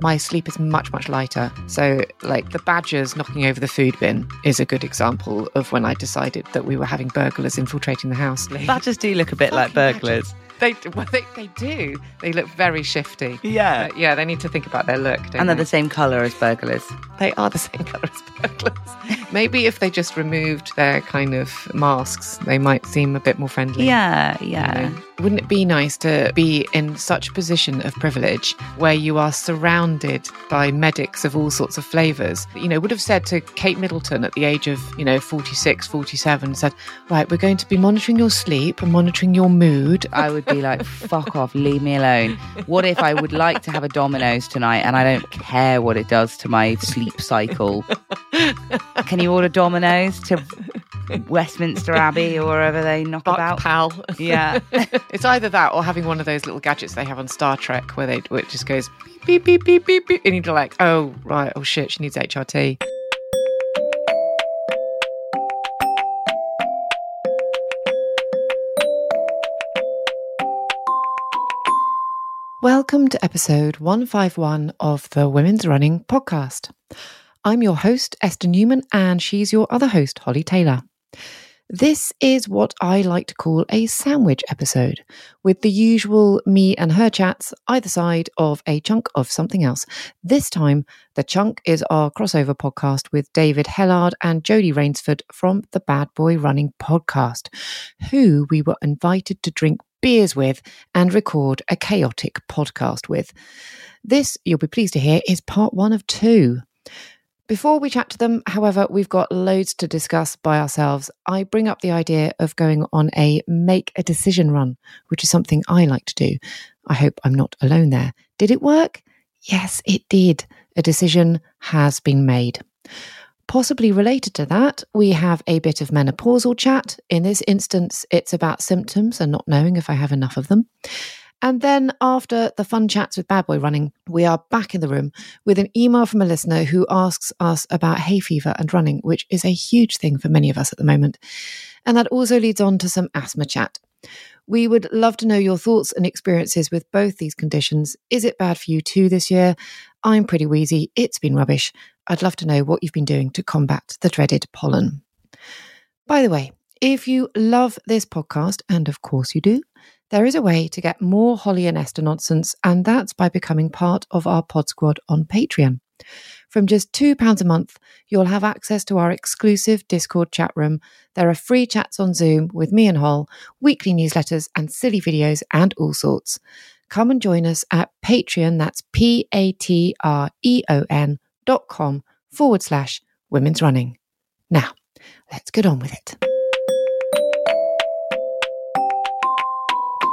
My sleep is much, much lighter. So, like, the badgers knocking over the food bin is a good example of when I decided that we were having burglars infiltrating the house. Badgers do look a bit like burglars. They do. They look very shifty. Yeah. Yeah, they need to think about their look. And they're the same colour as burglars. They are the same colour as burglars. Maybe if they just removed their kind of masks, they might seem a bit more friendly. Yeah. You know? Wouldn't it be nice to be in such a position of privilege where you are surrounded by medics of all sorts of flavours? You know, would have said to Kate Middleton at the age of, 46, 47, said, right, we're going to be monitoring your sleep and monitoring your mood. I would be like, fuck off, leave me alone. What if I would like to have a Domino's tonight and I don't care what it does to my sleep cycle? Can you order Domino's to Westminster Abbey or wherever they knock about? Pal. Yeah. It's either that or having one of those little gadgets they have on Star Trek where it just goes beep, beep, beep, beep, beep. And you're like, oh, right, oh shit, she needs HRT. Welcome to episode 151 of the Women's Running Podcast. I'm your host, Esther Newman, and she's your other host, Holly Taylor. This is what I like to call a sandwich episode, with the usual me and her chats either side of a chunk of something else. This time, the chunk is our crossover podcast with David Hellard and Jody Rainsford from the Bad Boy Running Podcast, who we were invited to drink beers with and record a chaotic podcast with. This, you'll be pleased to hear, is part one of two. Before we chat to them, however, we've got loads to discuss by ourselves. I bring up the idea of going on a make a decision run, which is something I like to do. I hope I'm not alone there. Did it work? Yes, it did. A decision has been made. Possibly related to that, we have a bit of menopausal chat. In this instance, it's about symptoms and not knowing if I have enough of them. And then after the fun chats with Bad Boy Running, we are back in the room with an email from a listener who asks us about hay fever and running, which is a huge thing for many of us at the moment. And that also leads on to some asthma chat. We would love to know your thoughts and experiences with both these conditions. Is it bad for you too this year? I'm pretty wheezy. It's been rubbish. I'd love to know what you've been doing to combat the dreaded pollen. By the way, if you love this podcast, and of course you do, there is a way to get more Holly and Esther nonsense, and that's by becoming part of our pod squad on Patreon. From just £2 a month, you'll have access to our exclusive Discord chat room. There are free chats on Zoom with me and Hol, weekly newsletters and silly videos and all sorts. Come and join us at Patreon, that's patreon.com/womensrunning. Now, let's get on with it.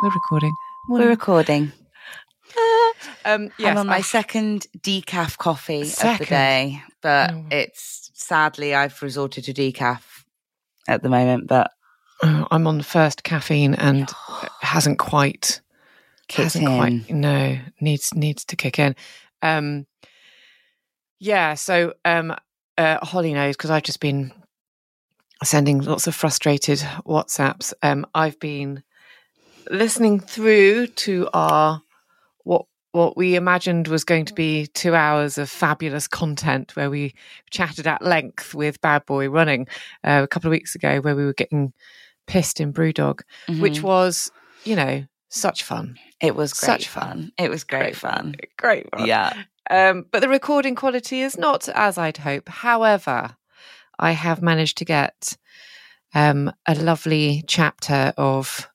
We're recording. Morning. We're recording. Yes, I'm on my second decaf coffee of the day, but it's sadly I've resorted to decaf at the moment. But I'm on the first caffeine and it hasn't quite kick in. Needs to kick in. Holly knows because I've just been sending lots of frustrated WhatsApps. I've been listening through to our what we imagined was going to be 2 hours of fabulous content where we chatted at length with Bad Boy Running a couple of weeks ago, where we were getting pissed in Brewdog, which was, such fun. It was great fun. It was great fun. Yeah. But the recording quality is not as I'd hope. However, I have managed to get a lovely chapter of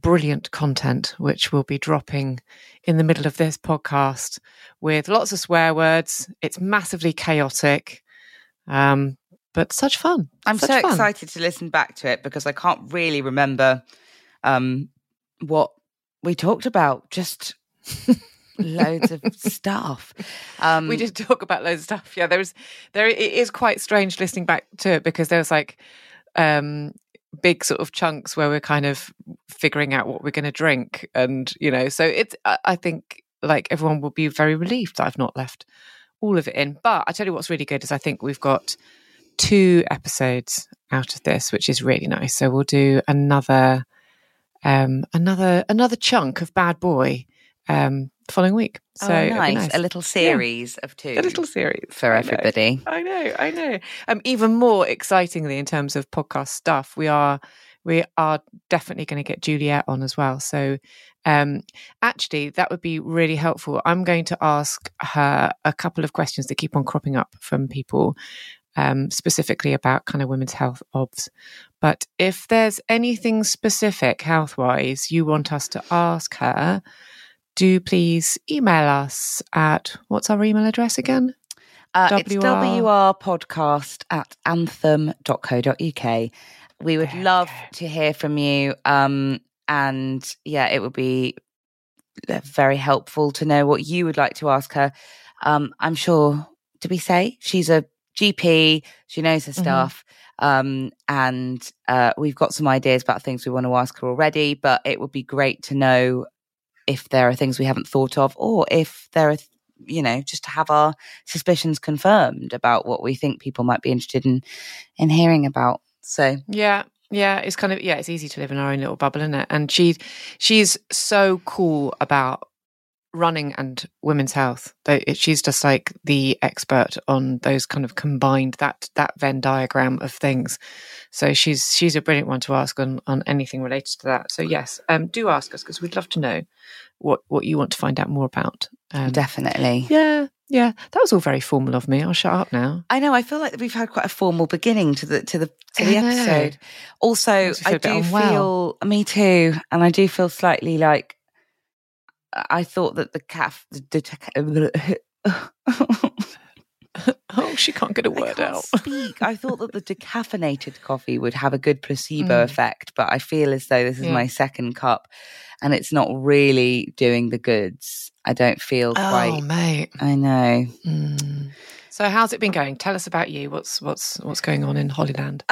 brilliant content, which will be dropping in the middle of this podcast with lots of swear words. It's massively chaotic, but such fun. I'm so excited to listen back to it because I can't really remember what we talked about. Just loads of stuff. We did talk about loads of stuff. Yeah, it is quite strange listening back to it because there was big sort of chunks where we're kind of figuring out what we're going to drink, and so it's, I think, like, everyone will be very relieved that I've not left all of it in. But I tell you what's really good is I think we've got 2 episodes out of this, which is really nice. So we'll do another chunk of Bad Boy the following week. So nice. A little series of 2. A little series for everybody. I know. Even more excitingly, in terms of podcast stuff, we are definitely going to get Juliet on as well. So actually, that would be really helpful. I'm going to ask her a couple of questions that keep on cropping up from people, specifically about kind of women's health obs. But if there's anything specific health-wise you want us to ask her, do please email us at, what's our email address again? It's wrpodcast@anthem.co.uk. We would love to hear from you. And yeah, it would be very helpful to know what you would like to ask her. I'm sure, did we say? She's a GP. She knows her stuff. And we've got some ideas about things we want to ask her already, but it would be great to know if there are things we haven't thought of, or if there are, just to have our suspicions confirmed about what we think people might be interested in hearing about. So yeah, it's kind of, it's easy to live in our own little bubble, isn't it? And she's so cool about running and women's health. She's just like the expert on those kind of combined, that Venn diagram of things. So she's a brilliant one to ask on anything related to that. So yes, do ask us, because we'd love to know what you want to find out more about. Definitely. Yeah. That was all very formal of me. I'll shut up now. I know. I feel like we've had quite a formal beginning to the episode. Also, I do feel me too, and I do feel slightly like I thought that oh, she can't get a word out. I thought that the decaffeinated coffee would have a good placebo effect, but I feel as though this is my second cup and it's not really doing the goods. I don't feel quite. Oh, mate. I know. So how's it been going? Tell us about you. What's going on in Hollyland?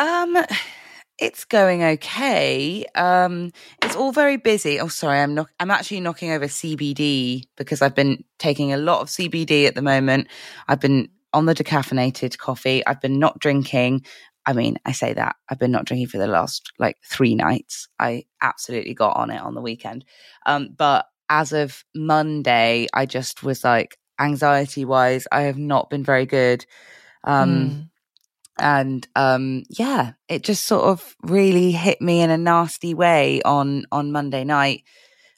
It's going okay. It's all very busy. Oh, sorry, I'm actually knocking over CBD because I've been taking a lot of CBD at the moment. I've been on the decaffeinated coffee. I've been not drinking. I mean, I say that. I've been not drinking for the last 3 nights. I absolutely got on it on the weekend. But as of Monday, I just was like, anxiety-wise, I have not been very good. And it just sort of really hit me in a nasty way on Monday night.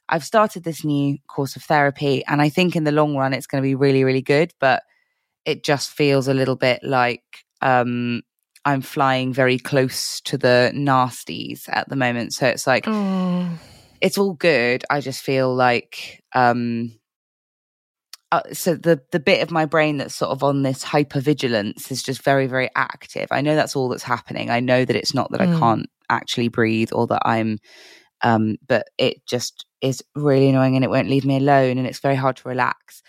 I've started this new course of therapy, and I think in the long run it's going to be really, really good. But it just feels a little bit like I'm flying very close to the nasties at the moment. So it's like, it's all good. I just feel like... so the bit of my brain that's sort of on this hypervigilance is just very, very active. I know that's all that's happening. I know that it's not that I can't actually breathe or that I'm, but it just is really annoying and it won't leave me alone and it's very hard to relax.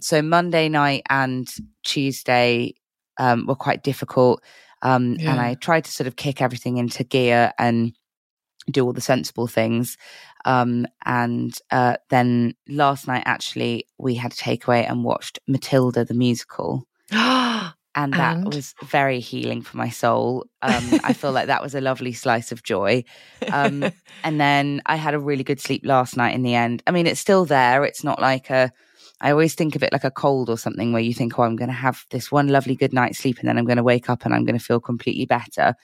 So Monday night and Tuesday were quite difficult. And I tried to sort of kick everything into gear and do all the sensible things. And then last night, actually, we had a takeaway and watched Matilda the musical. And that was very healing for my soul. I feel like that was a lovely slice of joy. And then I had a really good sleep last night in the end. I mean, it's still there. It's not like I always think of it like a cold or something where you think, oh, I'm going to have this one lovely good night's sleep and then I'm going to wake up and I'm going to feel completely better.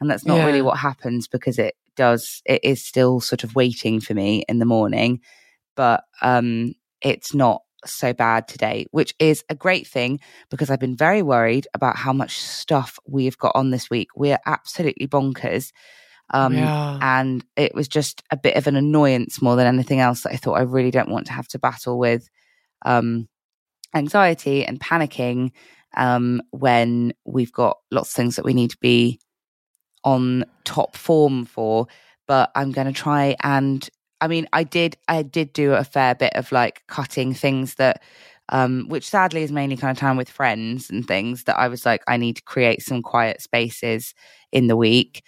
And that's not really what happens, because it is still sort of waiting for me in the morning. But it's not so bad today, which is a great thing, because I've been very worried about how much stuff we've got on this week. We are absolutely bonkers. And it was just a bit of an annoyance more than anything else that I thought I really don't want to have to battle with anxiety and panicking when we've got lots of things that we need to be on top form for. But I'm going to try and I did do a fair bit of like cutting things that, which sadly is mainly kind of time with friends and things, that I was like, I need to create some quiet spaces in the week,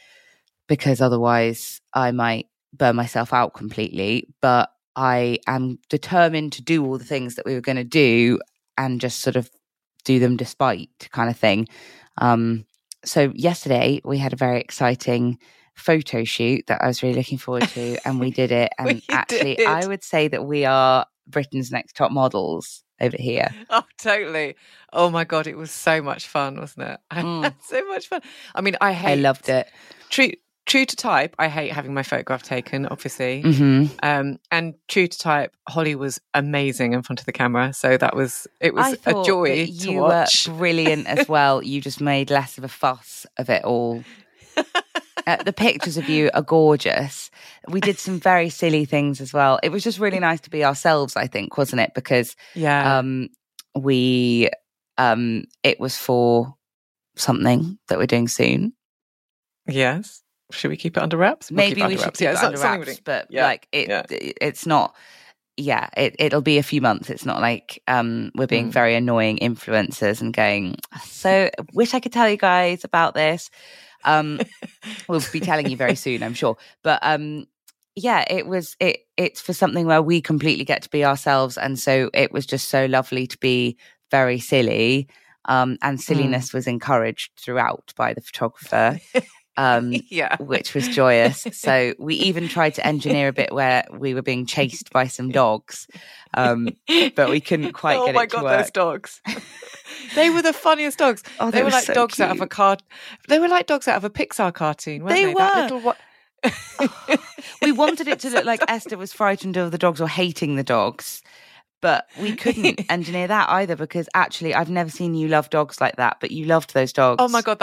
because otherwise I might burn myself out completely. But I am determined to do all the things that we were going to do and just sort of do them despite kind of thing. So yesterday we had a very exciting photo shoot that I was really looking forward to, and we did it. And actually, I would say that we are Britain's Next Top Models over here. Oh, totally. Oh my God, it was so much fun, wasn't it? I had so much fun. I mean, I loved it. True to type, I hate having my photograph taken, obviously. Mm-hmm. And true to type, Holly was amazing in front of the camera. So it was a joy to watch. You were brilliant as well. You just made less of a fuss of it all. The pictures of you are gorgeous. We did some very silly things as well. It was just really nice to be ourselves, I think, wasn't it? Because we it was for something that we're doing soon. Yes. Should we keep it under wraps? It'll be a few months. It's not like we're being very annoying influencers and going, so wish I could tell you guys about this. We'll be telling you very soon, I'm sure. But it's for something where we completely get to be ourselves. And so it was just so lovely to be very silly. And silliness was encouraged throughout by the photographer. Which was joyous. So we even tried to engineer a bit where we were being chased by some dogs, but we couldn't quite get it to work. Oh my God, those dogs. They were the funniest dogs. Oh, they were like so dogs cute. Out of a card. They were like dogs out of a Pixar cartoon, weren't they? That little we wanted it to look like Esther was frightened of the dogs or hating the dogs, but we couldn't engineer that either, because actually I've never seen you love dogs like that, but you loved those dogs. Oh my God,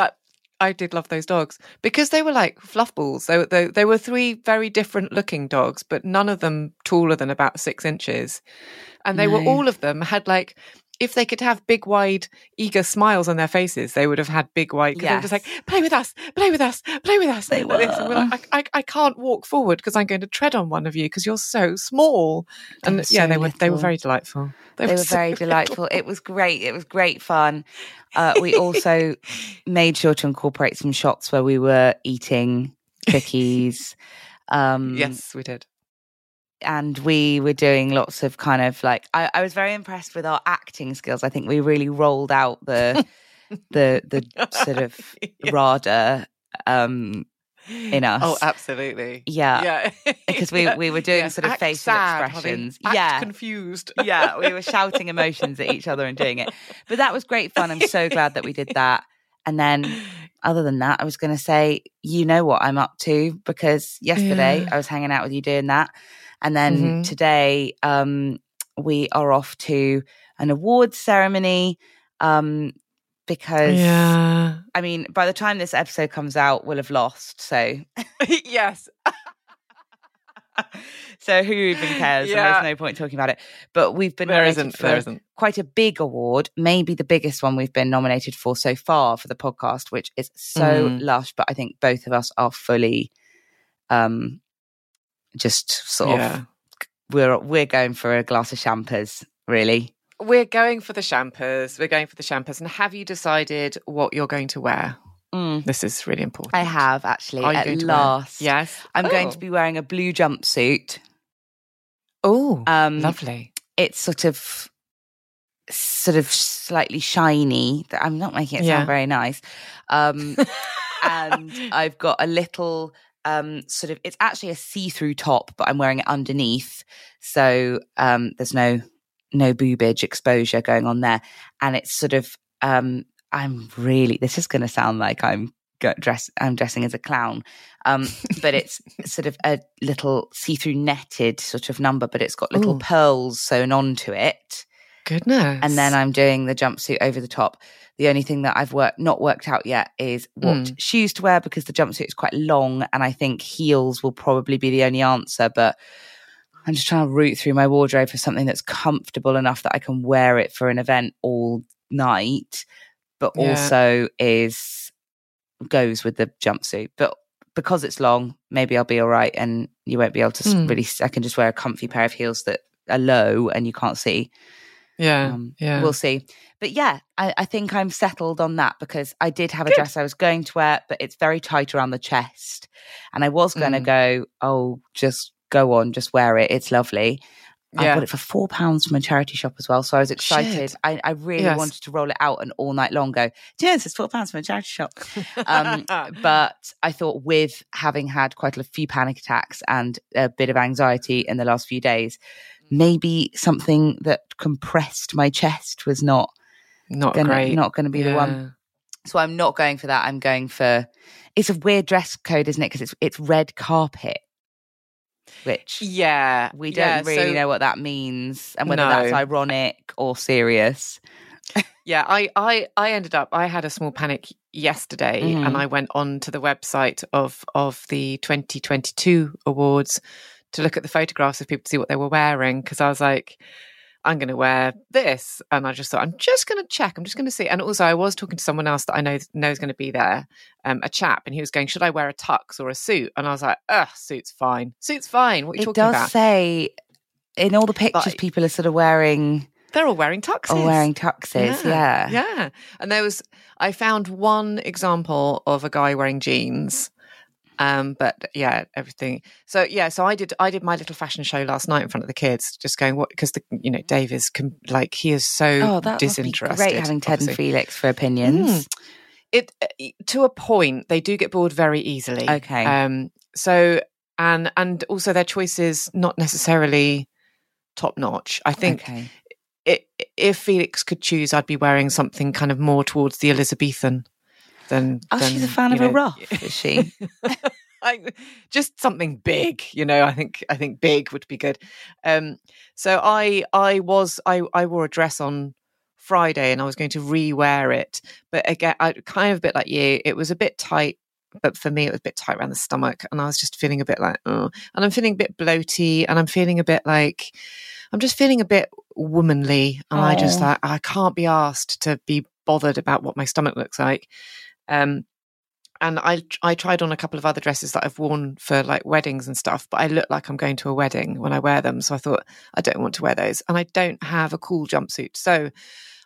I did love those dogs, because they were like fluff balls. They were three very different looking dogs, but none of them taller than about 6 inches. And they were, all of them had like, if they could have big, wide, eager smiles on their faces, they would have had big, wide, because they were just like, play with us, play with us, play with us. They were. And we're like, I can't walk forward because I'm going to tread on one of you because you're so small. And they were very delightful. They were very delightful. It was great. It was great fun. We also made sure to incorporate some shots where we were eating cookies. Yes, we did. And we were doing lots of kind of like, I was very impressed with our acting skills. I think we really rolled out the sort of RADA in us. Oh, absolutely. Yeah. Because we were doing sort of act facial sad, expressions. Holly. Act confused. Yeah, we were shouting emotions at each other and doing it. But that was great fun. I'm so glad that we did that. And then other than that, I was going to say, you know what I'm up to, because yesterday I was hanging out with you doing that. And then today we are off to an awards ceremony because, I mean, by the time this episode comes out, we'll have lost. So, yes. So who even cares? Yeah. And there's no point talking about it. But we've been nominated for quite a big award, maybe the biggest one we've been nominated for so far for the podcast, which is so lush. But I think both of us are fully... we're going for a glass of champers, really. We're going for the champers. And have you decided what you're going to wear? This is really important. I have, actually. At last. Yes. I'm going to be wearing a blue jumpsuit. Oh, lovely. It's sort of slightly shiny. I'm not making it sound very nice. And I've got a little sort of, it's actually a see-through top, but I'm wearing it underneath. So there's no boobage exposure going on there. And it's sort of, this is going to sound like I'm dressing as a clown, but it's sort of a little see-through netted sort of number, but it's got little pearls sewn onto it. Goodness. And then I'm doing the jumpsuit over the top. The only thing that I've not worked out yet is what shoes to wear, because the jumpsuit is quite long and I think heels will probably be the only answer, but I'm just trying to root through my wardrobe for something that's comfortable enough that I can wear it for an event all night, but also goes with the jumpsuit. But because it's long, maybe I'll be all right and you won't be able to really, I can just wear a comfy pair of heels that are low and you can't see. We'll see. But yeah, I think I'm settled on that, because I did have a dress I was going to wear, but it's very tight around the chest. And I was going to go, just wear it. It's lovely. I got it for £4 from a charity shop as well. So I was excited. I really wanted to roll it out and all night long go, yes, it's £4 from a charity shop. But I thought, with having had quite a few panic attacks and a bit of anxiety in the last few days, maybe something that compressed my chest was not going to be the one. So I'm not going for that. I'm going for, it's a weird dress code, isn't it? Because it's red carpet. Which we don't really know what that means, and whether that's ironic or serious. I had a small panic yesterday, and I went on to the website of the 2022 awards to look at the photographs of people to see what they were wearing, because I was like, I'm going to wear this, and I just thought, I'm just going to see. And also, I was talking to someone else that I know is going to be there, a chap, and he was going, should I wear a tux or a suit? And I was like, suit's fine. What are you talking about? It does say in all the pictures, but people are sort of wearing, they're all wearing tuxes. Yeah. And I found one example of a guy wearing jeans. Everything. So I did my little fashion show last night in front of the kids, just going, what, because Dave is like, he is so disinterested. Great having Ted and Felix for opinions. It to a point, they do get bored very easily. Okay. So and also their choices not necessarily top notch. I think if Felix could choose, I'd be wearing something kind of more towards the Elizabethan. She's a fan of a ruff, is she? Just something big, I think big would be good. So I wore a dress on Friday, and I was going to re-wear it, but again, I kind of a bit like you. It was a bit tight, but for me, it was a bit tight around the stomach, and I was just feeling a bit like, oh, and I'm feeling a bit bloaty, and I'm feeling a bit like, I'm just feeling a bit womanly, and I just like, I can't be asked to be bothered about what my stomach looks like. And I tried on a couple of other dresses that I've worn for like weddings and stuff, but I look like I'm going to a wedding when I wear them. So I thought, I don't want to wear those. And I don't have a cool jumpsuit. So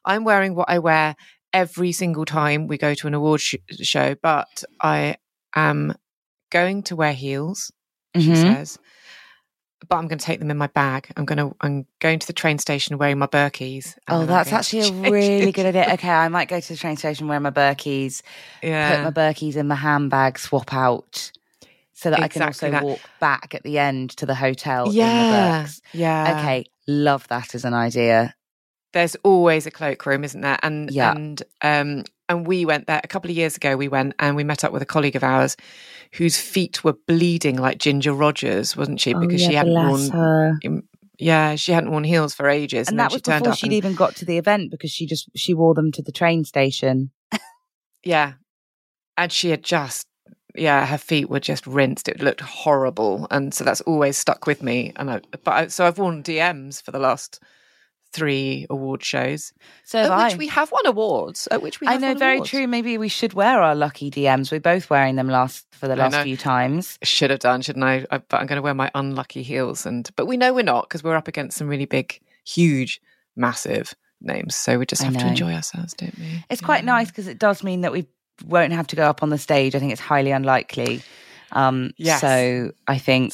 I'm wearing what I wear every single time we go to an award show, but I am going to wear heels, she says, but I'm going to take them in my bag. I'm going to the train station wearing my Birkies. Oh, that's actually a really good idea. Okay, I might go to the train station wearing my Birkies, put my Birkies in my handbag, swap out, so that I can also walk back at the end to the hotel in the Birks. Yeah. Okay, love that as an idea. There's always a cloakroom, isn't there? And we went there a couple of years ago. We went and we met up with a colleague of ours whose feet were bleeding like Ginger Rogers, wasn't she? Because she hadn't worn heels for ages. And that was before she'd even got to the event, because she wore them to the train station. And she had her feet were just rinsed. It looked horrible. And so that's always stuck with me. And so I've worn DMs for the last 3 award shows. So we have won awards. Very true. Maybe we should wear our lucky DMs. We're both wearing them for the last few times. Should have done, shouldn't I? But I'm going to wear my unlucky heels. But we know we're not, because we're up against some really big, huge, massive names. So we just have to enjoy ourselves, don't we? It's quite nice, because it does mean that we've won't have to go up on the stage. I think it's highly unlikely. Yes. So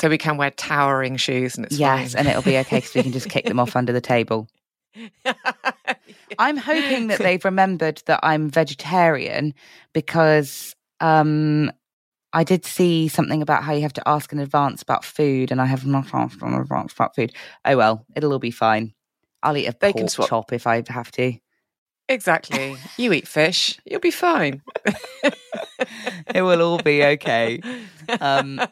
we can wear towering shoes and it's fine. And it'll be okay because we can just kick them off under the table. I'm hoping that they've remembered that I'm vegetarian because I did see something about how you have to ask in advance about food, and I have not asked in advance about food. Oh well, it'll all be fine. I'll eat a bacon chop if I have to. Exactly. You eat fish, you'll be fine. It will all be okay. But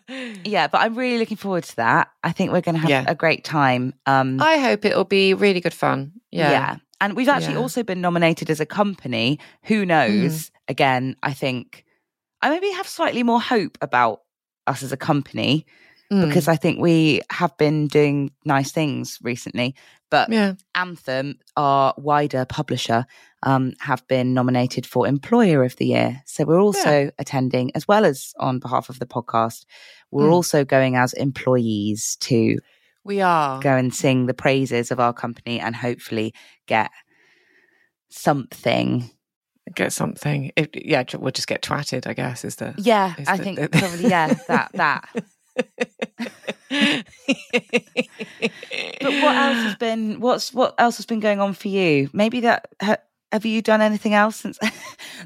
I'm really looking forward to that. I think we're going to have a great time. I hope it'll be really good fun. Yeah. And we've actually also been nominated as a company. Who knows? Mm. Again, I think I maybe have slightly more hope about us as a company because I think we have been doing nice things recently. But Anthem, our wider publisher, have been nominated for Employer of the Year. So we're also attending, as well as on behalf of the podcast, we're also going as employees to go and sing the praises of our company and hopefully get something. Get something. We'll just get twatted, I guess, is the... Yeah, I think probably, that. But what else has been going on for you? Maybe that have you done anything else since?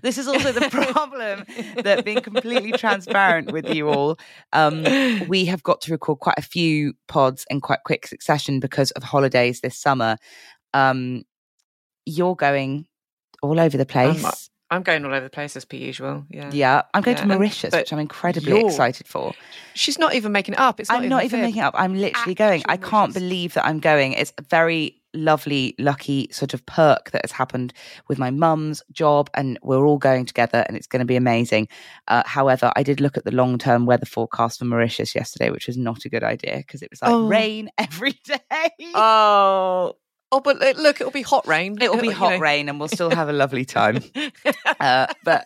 This is also the problem that being completely transparent with you all, we have got to record quite a few pods in quite quick succession because of holidays this summer. You're going all over the place. I'm going all over the place as per usual. Yeah. I'm going to Mauritius, which I'm incredibly excited for. She's not even making it up. I'm not even making it up. I'm literally going. I can't believe that I'm going. It's a very lovely, lucky sort of perk that has happened with my mum's job, and we're all going together, and it's going to be amazing. However, I did look at the long-term weather forecast for Mauritius yesterday, which was not a good idea because it was like rain every day. Oh, but look, it'll be hot rain. It'll be hot rain and we'll still have a lovely time. But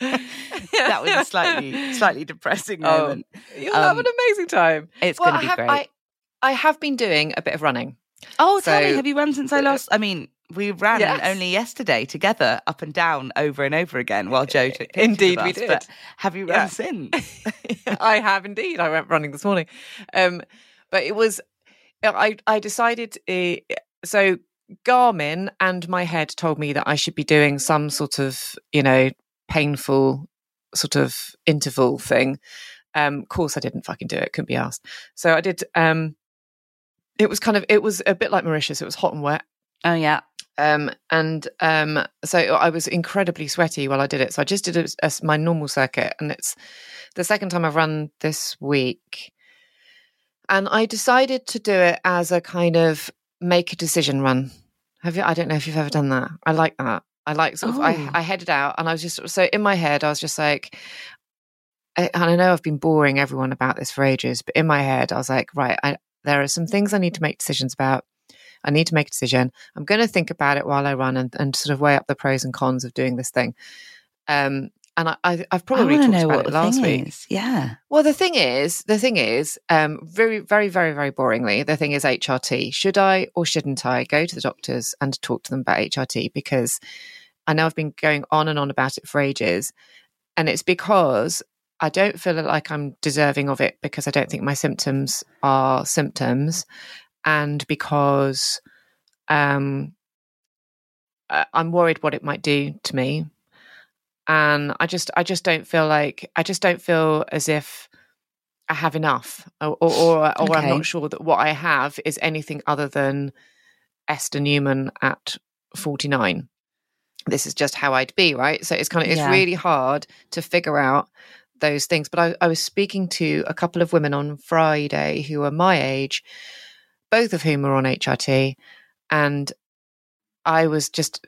that was a slightly depressing moment. You'll have an amazing time. It's going to be great. I have been doing a bit of running. Oh, so, tell me, have you run since I last... I mean, we ran only yesterday together, up and down, over and over again, while Joe took pictures of us, we did. But have you run since? I have indeed. I went running this morning. But it was... I decided... So Garmin and my head told me that I should be doing some sort of, painful sort of interval thing. Of course, I didn't fucking do it. Couldn't be asked. So I did. It was a bit like Mauritius. It was hot and wet. Oh, yeah. So I was incredibly sweaty while I did it. So I just did my normal circuit. And it's the second time I've run this week. And I decided to do it as a kind of make a decision run. Have you? I don't know if you've ever done that. I like that. I headed out and I was just so in my head, I was just like, and I know I've been boring everyone about this for ages, but in my head, I was like, right, there are some things I need to make decisions about. I need to make a decision. I'm going to think about it while I run and sort of weigh up the pros and cons of doing this thing. And I've probably talked about it last week. Yeah. Well, the thing is, very, very, very, very boringly, the thing is HRT. Should I or shouldn't I go to the doctors and talk to them about HRT? Because I know I've been going on and on about it for ages. And it's because I don't feel like I'm deserving of it because I don't think my symptoms are symptoms. And because I'm worried what it might do to me. And I just don't feel as if I have enough, or I'm not sure that what I have is anything other than Esther Newman at 49. This is just how I'd be, right? So it's it's really hard to figure out those things. But I was speaking to a couple of women on Friday who are my age, both of whom are on HRT, and I was just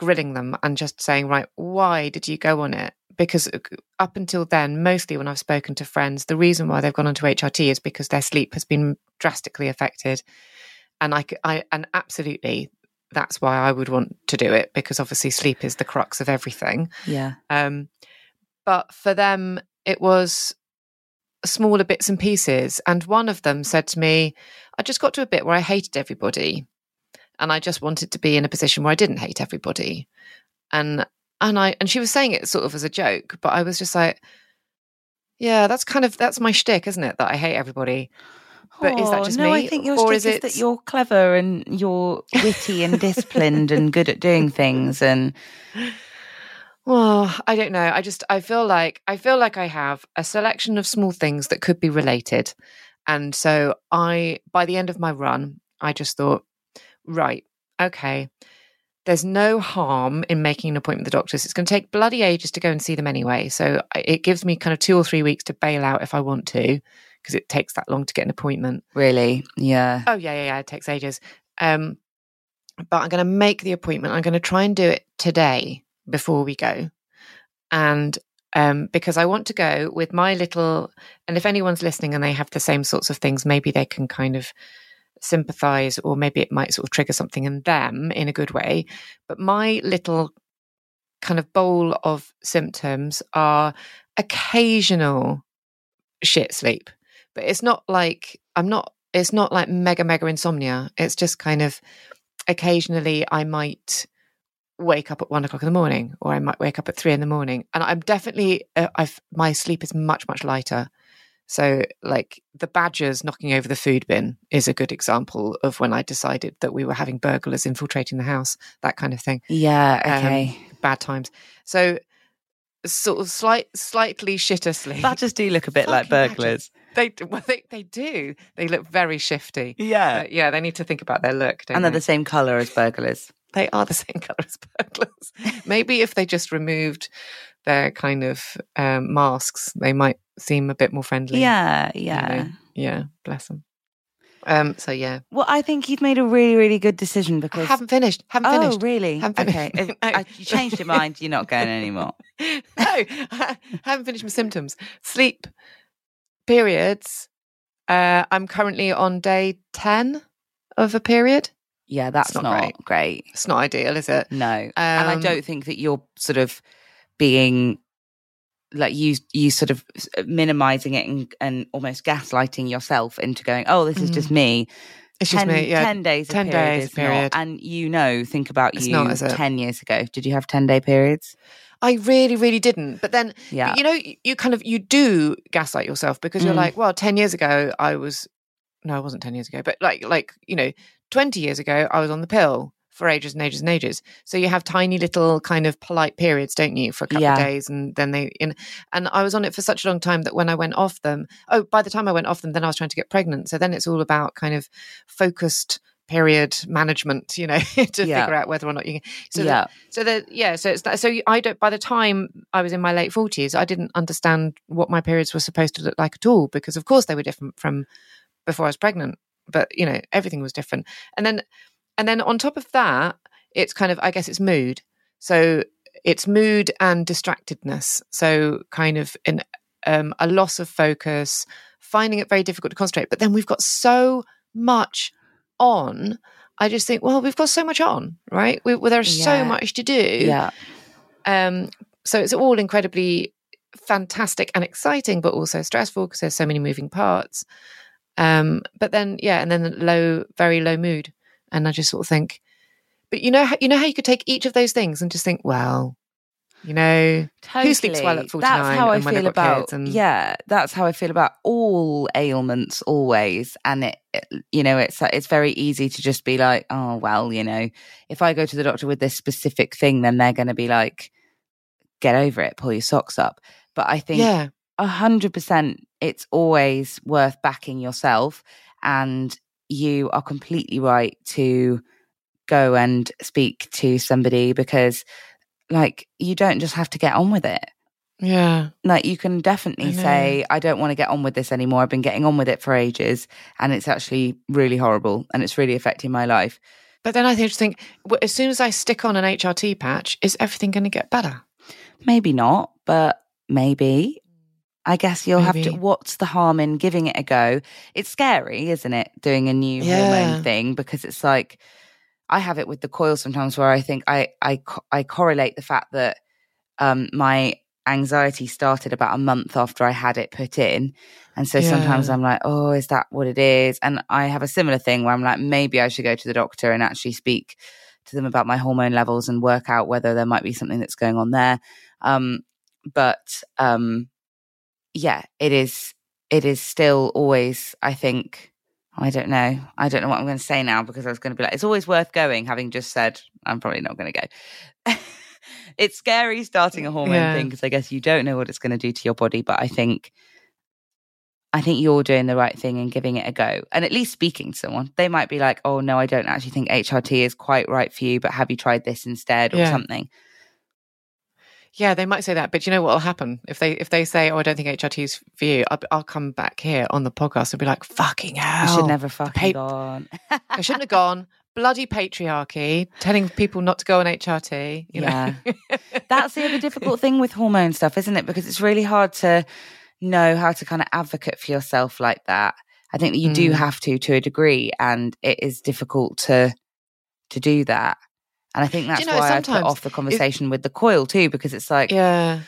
grilling them and just saying, right, why did you go on it? Because up until then, mostly when I've spoken to friends, the reason why they've gone onto HRT is because their sleep has been drastically affected. And I absolutely, that's why I would want to do it, because obviously sleep is the crux of everything. Yeah. But for them, it was smaller bits and pieces. And one of them said to me, I just got to a bit where I hated everybody. And I just wanted to be in a position where I didn't hate everybody. And And she was saying it sort of as a joke, but I was just like, yeah, that's my shtick, isn't it? That I hate everybody. But is that just me? No, I think your shtick is that you're clever and you're witty and disciplined and good at doing things. And well, I don't know. I feel like I have a selection of small things that could be related. And so by the end of my run, I just thought, right, okay, there's no harm in making an appointment with the doctors. It's going to take bloody ages to go and see them anyway. So it gives me kind of 2 or 3 weeks to bail out if I want to, because it takes that long to get an appointment. Really? Yeah. Oh, yeah. It takes ages. But I'm going to make the appointment. I'm going to try and do it today before we go. And because I want to go with my little, and if anyone's listening and they have the same sorts of things, maybe they can kind of sympathize, or maybe it might sort of trigger something in them in a good way. But my little kind of bowl of symptoms are occasional shit sleep. But it's not like it's not like mega insomnia. It's just kind of occasionally I might wake up at 1 o'clock in the morning, or I might wake up at 3 in the morning. And I'm definitely, my sleep is much lighter. So like the badgers knocking over the food bin is a good example of when I decided that we were having burglars infiltrating the house, that kind of thing. Yeah. Okay. Bad times. So sort of slightly shitter sleep. Badgers do look a bit like burglars. They do. They look very shifty. Yeah. Yeah. They need to think about their look. And they're the same colour as burglars. They are the same colour as burglars. Maybe if they just removed their kind of masks, they might seem a bit more friendly. Yeah. You know? Yeah, bless them. So, yeah. Well, I think you've made a really, really good decision because... I haven't finished. Oh, really? Okay. You changed your mind. You're not going anymore. No, I haven't finished my symptoms. Sleep, periods. I'm currently on day 10 of a period. Yeah, that's not great. It's not ideal, is it? No. And I don't think that you're sort of being like you sort of minimizing it and almost gaslighting yourself into going, oh, this is just me. It's just me, yeah. 10 days. 10 days period. And think about it's you not, 10 years ago. Did you have 10-day periods? I really, really didn't. But then, you kind of, you do gaslight yourself because you're like, well, 10 years ago I wasn't 10 years ago, but 20 years ago, I was on the pill for ages and ages and ages. So you have tiny little kind of polite periods, don't you, for a couple of days. And then and I was on it for such a long time that when I went off them, by the time I went off them, then I was trying to get pregnant. So then it's all about kind of focused period management, to figure out whether or not you can. By the time I was in my late 40s, I didn't understand what my periods were supposed to look like at all, because of course they were different from before I was pregnant. But, everything was different. And then on top of that, it's kind of, I guess it's mood. So it's mood and distractedness. So kind of a loss of focus, finding it very difficult to concentrate. But then we've got so much on. I just think, well, we've got so much on, right? There's so much to do. Yeah. So it's all incredibly fantastic and exciting, but also stressful because there's so many moving parts. But then, and then low, very low mood. And I just sort of think, but you know how you could take each of those things and just think, well, totally. Who sleeps well at 49? That's how I feel about, that's how I feel about all ailments always. And it's very easy to just be like, oh, well, if I go to the doctor with this specific thing, then they're going to be like, get over it, pull your socks up. But I think 100%, it's always worth backing yourself, and you are completely right to go and speak to somebody because, you don't just have to get on with it. Yeah. You can definitely say, I don't want to get on with this anymore. I've been getting on with it for ages and it's actually really horrible and it's really affecting my life. But then I just think, as soon as I stick on an HRT patch, is everything going to get better? Maybe not, but maybe. I guess have to, what's the harm in giving it a go? It's scary, isn't it? Doing a new hormone thing, because it's like, I have it with the coil sometimes where I think I correlate the fact that my anxiety started about a month after I had it put in. And so sometimes I'm like, oh, is that what it is? And I have a similar thing where I'm like, maybe I should go to the doctor and actually speak to them about my hormone levels and work out whether there might be something that's going on there. Yeah, it is still always, I think, I don't know what I'm going to say now, because I was going to be like, it's always worth going, having just said I'm probably not going to go. It's scary starting a hormone thing, because I guess you don't know what it's going to do to your body, but I think you're doing the right thing and giving it a go. And at least speaking to someone, they might be like, oh no, I don't actually think HRT is quite right for you, but have you tried this instead or something? Yeah, they might say that, but you know what will happen? If they say, oh, I don't think HRT is for you, I'll come back here on the podcast and be like, fucking hell. I should never fucking gone. I shouldn't have gone. Bloody patriarchy, telling people not to go on HRT. You know? That's the other difficult thing with hormone stuff, isn't it? Because it's really hard to know how to kind of advocate for yourself like that. I think that you do have to a degree, and it is difficult to do that. And I think that's why I put off the conversation with the coil too, because it's like, I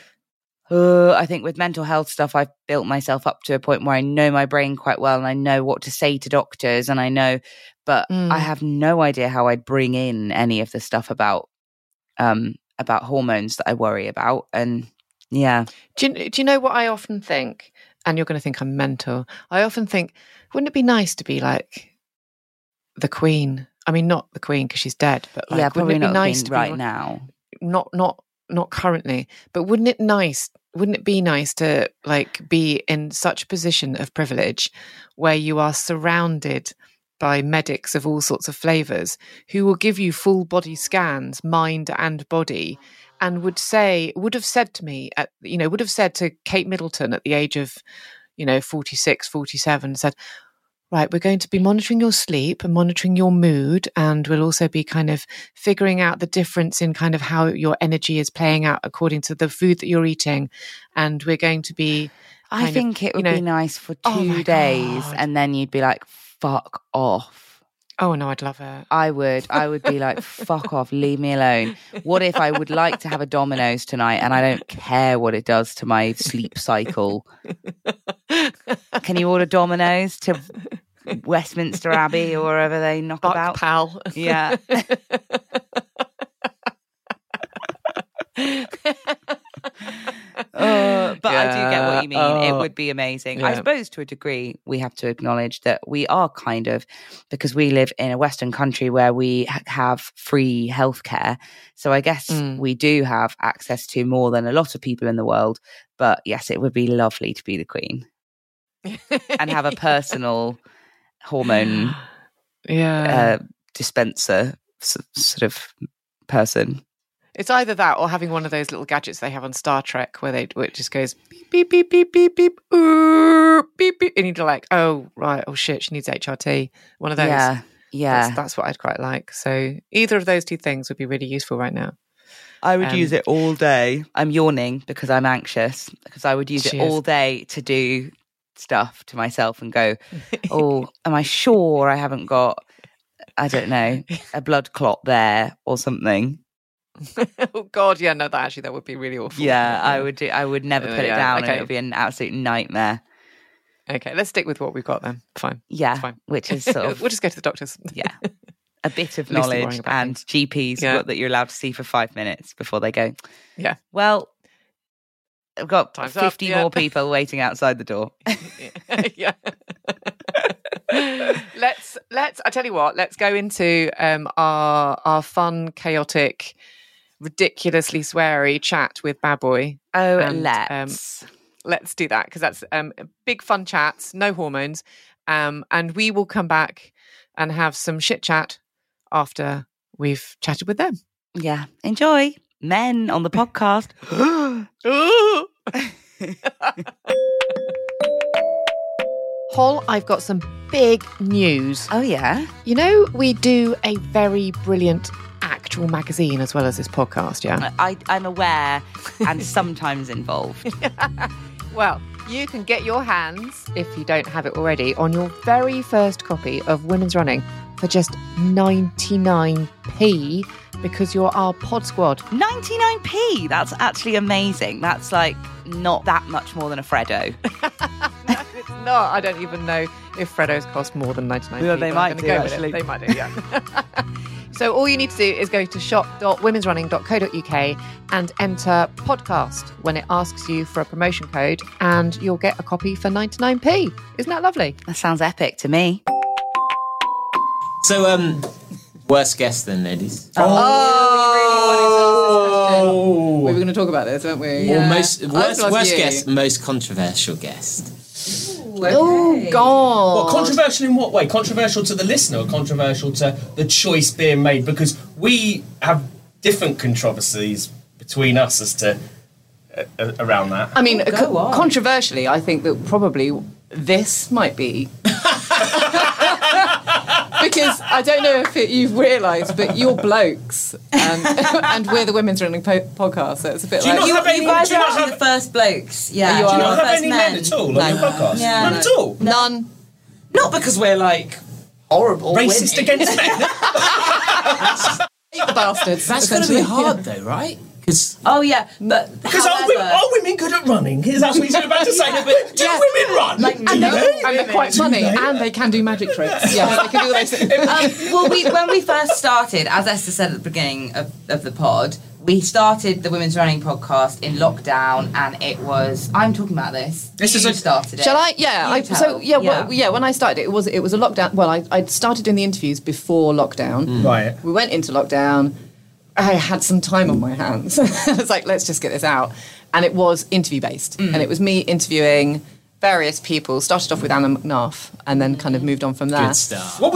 think with mental health stuff, I've built myself up to a point where I know my brain quite well and I know what to say to doctors and I know, but I have no idea how I'd bring in any of the stuff about hormones that I worry about. And yeah. Do you know what I often think? And you're going to think I'm mental. I often think, wouldn't it be nice to be like the Queen? I mean, not the Queen, because she's dead, but like, wouldn't it be nice to right now? Not currently, but wouldn't it be nice to like be in such a position of privilege where you are surrounded by medics of all sorts of flavors who will give you full body scans, mind and body, and would have said to Kate Middleton at the age of, 46, 47, said, right, we're going to be monitoring your sleep and monitoring your mood, and we'll also be kind of figuring out the difference in kind of how your energy is playing out according to the food that you're eating. And we're going to be... I think it would be nice for 2 days and then you'd be like, fuck off. Oh, no, I'd love it. I would be like, fuck off, leave me alone. What if I would like to have a Domino's tonight and I don't care what it does to my sleep cycle? Can you order Domino's to... Westminster Abbey or wherever they knock Buck about, pal. Yeah. But I do get what you mean. It would be amazing. Yeah. I suppose to a degree we have to acknowledge that we are kind of, because we live in a Western country where we have free healthcare. So I guess we do have access to more than a lot of people in the world. But yes, it would be lovely to be the Queen and have a personal hormone dispenser sort of person. It's either that or having one of those little gadgets they have on Star Trek where it just goes beep, beep, beep, beep, beep, beep, ooh, beep, beep. And you're like, oh, right, oh shit, she needs HRT. One of those. Yeah. That's what I'd quite like. So either of those two things would be really useful right now. I would use it all day. I'm yawning because I'm anxious, because I would use it all day to do stuff to myself and go, oh, am I sure I haven't got, I don't know, a blood clot there or something? Oh God, yeah, no, that would be really awful. Yeah, I would never put it down. Okay. And it would be an absolute nightmare. Okay, let's stick with what we've got then. Fine. Yeah, fine. Which is sort of... We'll just go to the doctors. Yeah. A bit of knowledge and things. GPs that you're allowed to see for 5 minutes before they go, yeah, well... I've got time's 50 up, more people waiting outside the door. Yeah. Let's I tell you what, let's go into our fun, chaotic, ridiculously sweary chat with Bad Boy. Oh, and, let's do that, because that's big fun chats, no hormones. And we will come back and have some shit chat after we've chatted with them. Yeah. Enjoy. Men on the podcast. Hol, I've got some big news. Oh, yeah? You know, we do a very brilliant actual magazine as well as this podcast, yeah? I'm aware and sometimes involved. Well, you can get your hands, if you don't have it already, on your very first copy of Women's Running for just 99p. Because you're our pod squad. 99p, that's actually amazing. That's like not that much more than a Freddo. No, it's not. I don't even know if Freddos cost more than 99p. Well, they might do, actually. They might do, yeah. So all you need to do is go to shop.womensrunning.co.uk and enter podcast when it asks you for a promotion code, and you'll get a copy for 99p. Isn't that lovely? That sounds epic to me. So, worse guest then, ladies. Oh, we really wanted to ask this question. We were going to talk about this, weren't we? Yeah. Worst guest, most controversial guest. Okay. Oh, God. Well, controversial in what way? Controversial to the listener or controversial to the choice being made? Because we have different controversies between us as to around that. I mean, controversially, I think that probably this might be... Because I don't know if you've realised, but you're blokes, and we're the Women's Running podcast, so it's a bit like... You guys are actually the first blokes, yeah. Do you not have any men at all on your podcast? Yeah, none at all? None. Not because we're, like, horrible racist women. Against men. The bastards. That's going to be hard, though, right? Oh, yeah. Because are women good at running? Is that what he's about to say? Yeah. But do women run? Like, and they're quite funny, and they can do magic tricks. Yeah, they can do all those things. Well, when we first started, as Esther said at the beginning of the pod, we started the Women's Running Podcast in lockdown, and it was... I'm talking about this. You started it. Shall I? Yeah. When I started it, it was a lockdown... Well, I started doing the interviews before lockdown. Mm. Right. We went into lockdown... I had some time on my hands. I was like, let's just get this out. And it was interview-based. Mm. And it was me interviewing various people. Started off with Anna McNaugh and then kind of moved on from there. Good stuff. When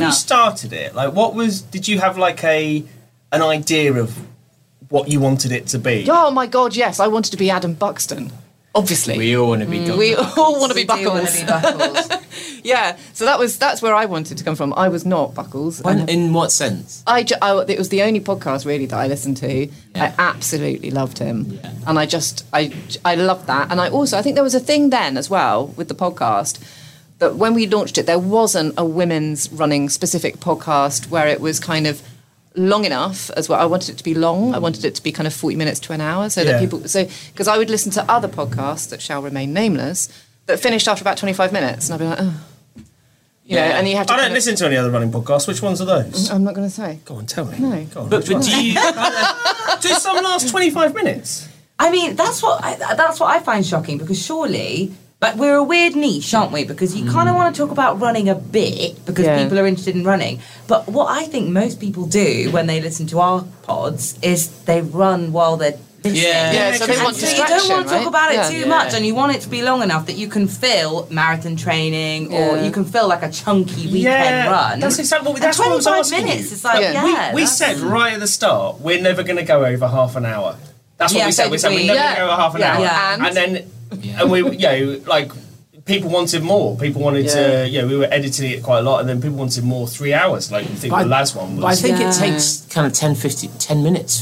you started it, like, did you have like an idea of what you wanted it to be? Oh my God, yes. I wanted to be Adam Buxton. Obviously. We all want to be Buckles. We all want to be Buckles. Yeah, so that's where I wanted to come from. I was not Buckles. In what sense? It was the only podcast, really, that I listened to. Yeah. I absolutely loved him. Yeah. And I loved that. And I think there was a thing then as well with the podcast that when we launched it, there wasn't a women's running specific podcast where it was kind of long enough as well. I wanted it to be long. I wanted it to be kind of 40 minutes to an hour that people... So, because I would listen to other podcasts that shall remain nameless that finished after about 25 minutes. And I'd be like, oh. You know, and you have to... I don't listen to any other running podcasts. Which ones are those? I'm not going to say. Go on, tell me. No. Go on, but do you... do some last 25 minutes? I mean, that's what I find shocking, because surely... But we're a weird niche, aren't we? Because you kind of want to talk about running a bit because people are interested in running. But what I think most people do when they listen to our pods is they run while they're listening. So they want distraction, you don't want to talk about it too much, and you want it to be long enough that you can fill marathon training or you can fill like a chunky weekend run. That's exactly that's what I was asking. 25 minutes, it's like, we said right at the start, we're never going to go over half an hour. That's what we said. We said we're never going to go over half an hour. Yeah. And then... Yeah. And we, like, people wanted more. People wanted to, we were editing it quite a lot, and then people wanted more 3 hours, like you think the last one was. But I think it takes kind of 15 minutes.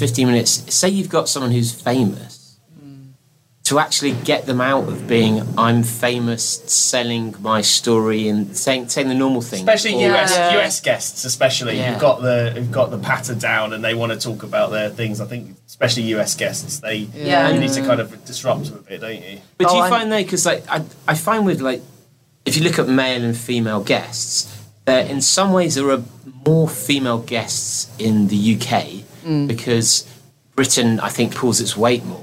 Say you've got someone who's famous, to actually get them out of being, I'm famous, selling my story and saying the normal thing. Especially US guests, especially, who've got the patter down and they want to talk about their things. I think, especially US guests, you need to kind of disrupt them a bit, don't you? But do you find though, because like, I find with like, if you look at male and female guests, that in some ways there are more female guests in the UK because Britain, I think, pulls its weight more.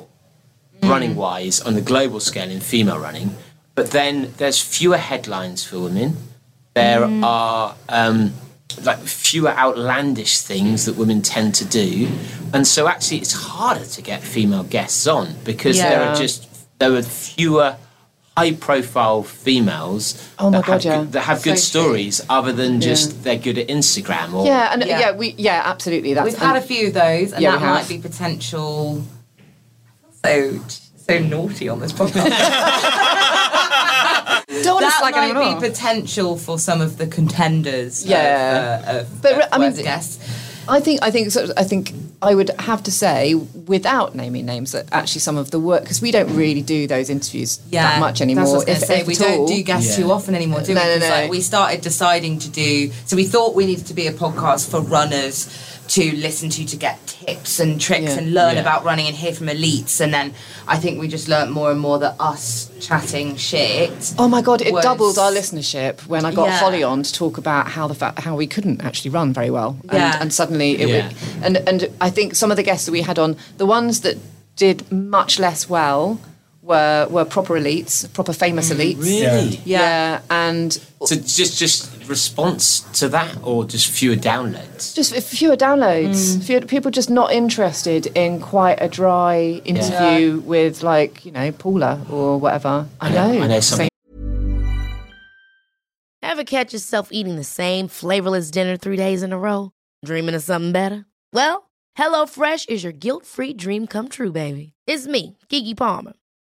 Running wise on the global scale in female running, but then there's fewer headlines for women. There are like fewer outlandish things that women tend to do, and so actually it's harder to get female guests on because there are fewer high profile females that have good stories other than just they're good at Instagram or absolutely. That's, we've had a few of those, and that might be potential. So naughty on this podcast. That might be potential for some of the contenders. I think I would have to say, without naming names, that actually some of the work, because we don't really do those interviews that much anymore. That's what I was going to say. We don't do guests too often anymore, do we? No. Like, we started deciding to do. So we thought we needed to be a podcast for runners to listen to get tips and tricks and learn about running and hear from elites. And then I think we just learnt more and more that us chatting shit. Oh my God, it doubled our listenership when I got Holly on to talk about how we couldn't actually run very well. And suddenly it would, and I think some of the guests that we had on, the ones that did much less well were proper elites, proper famous elites. Really? Yeah. And so just response to that, or just fewer downloads? Just fewer downloads. Fewer people just not interested in quite a dry interview with, like, you know, Paula or whatever. I know something. Ever catch yourself eating the same flavorless dinner 3 days in a row? Dreaming of something better? Well, HelloFresh is your guilt-free dream come true, baby. It's me, Keke Palmer.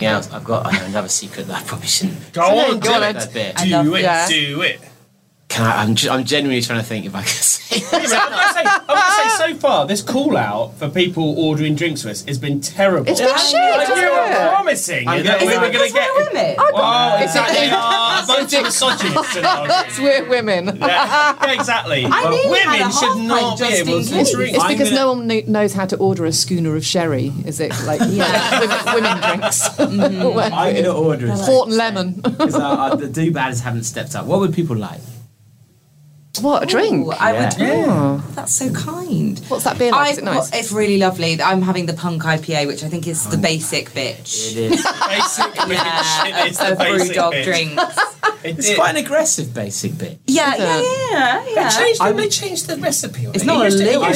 Yeah, I know another secret that I probably shouldn't. Do it. Can I? I'm genuinely trying to think if I can say that. I would say so far this call out for people ordering drinks for us has been terrible. It's been shit. I promising that we were going to get women. Oh, exactly. A bunch of misogynists. That's we're women. Yeah, exactly. Women should not be able to drink. It's because no one knows how to order a schooner of sherry. Is it like women drinks? I'm going to order a port and lemon. Because the do badders haven't stepped up. What would people like? What, a drink? I would. That's so kind. What's that beer like? Is it nice? It's really lovely. I'm having the Punk IPA, which I think is the basic bitch. It is. Basic bitch. Yeah, it's the Brewdog drink. It's quite an aggressive basic bitch. Yeah. They changed the recipe. It's not a liquor.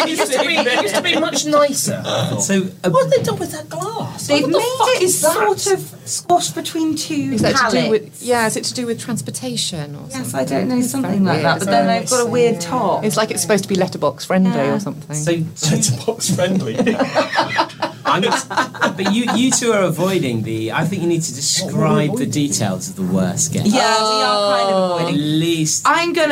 It used to be much nicer. So, what have they done with that glass? They've made it sort of squashed between two pallets. Yeah, is it to do with transportation or something? Yes, I don't know, something like that. But then they've got a weird top. It's like it's supposed to be letterbox friendly or something. So letterbox friendly. But you two are avoiding the. I think you need to describe the details of the worst game. Yeah, we are kind of avoiding. At least I'm going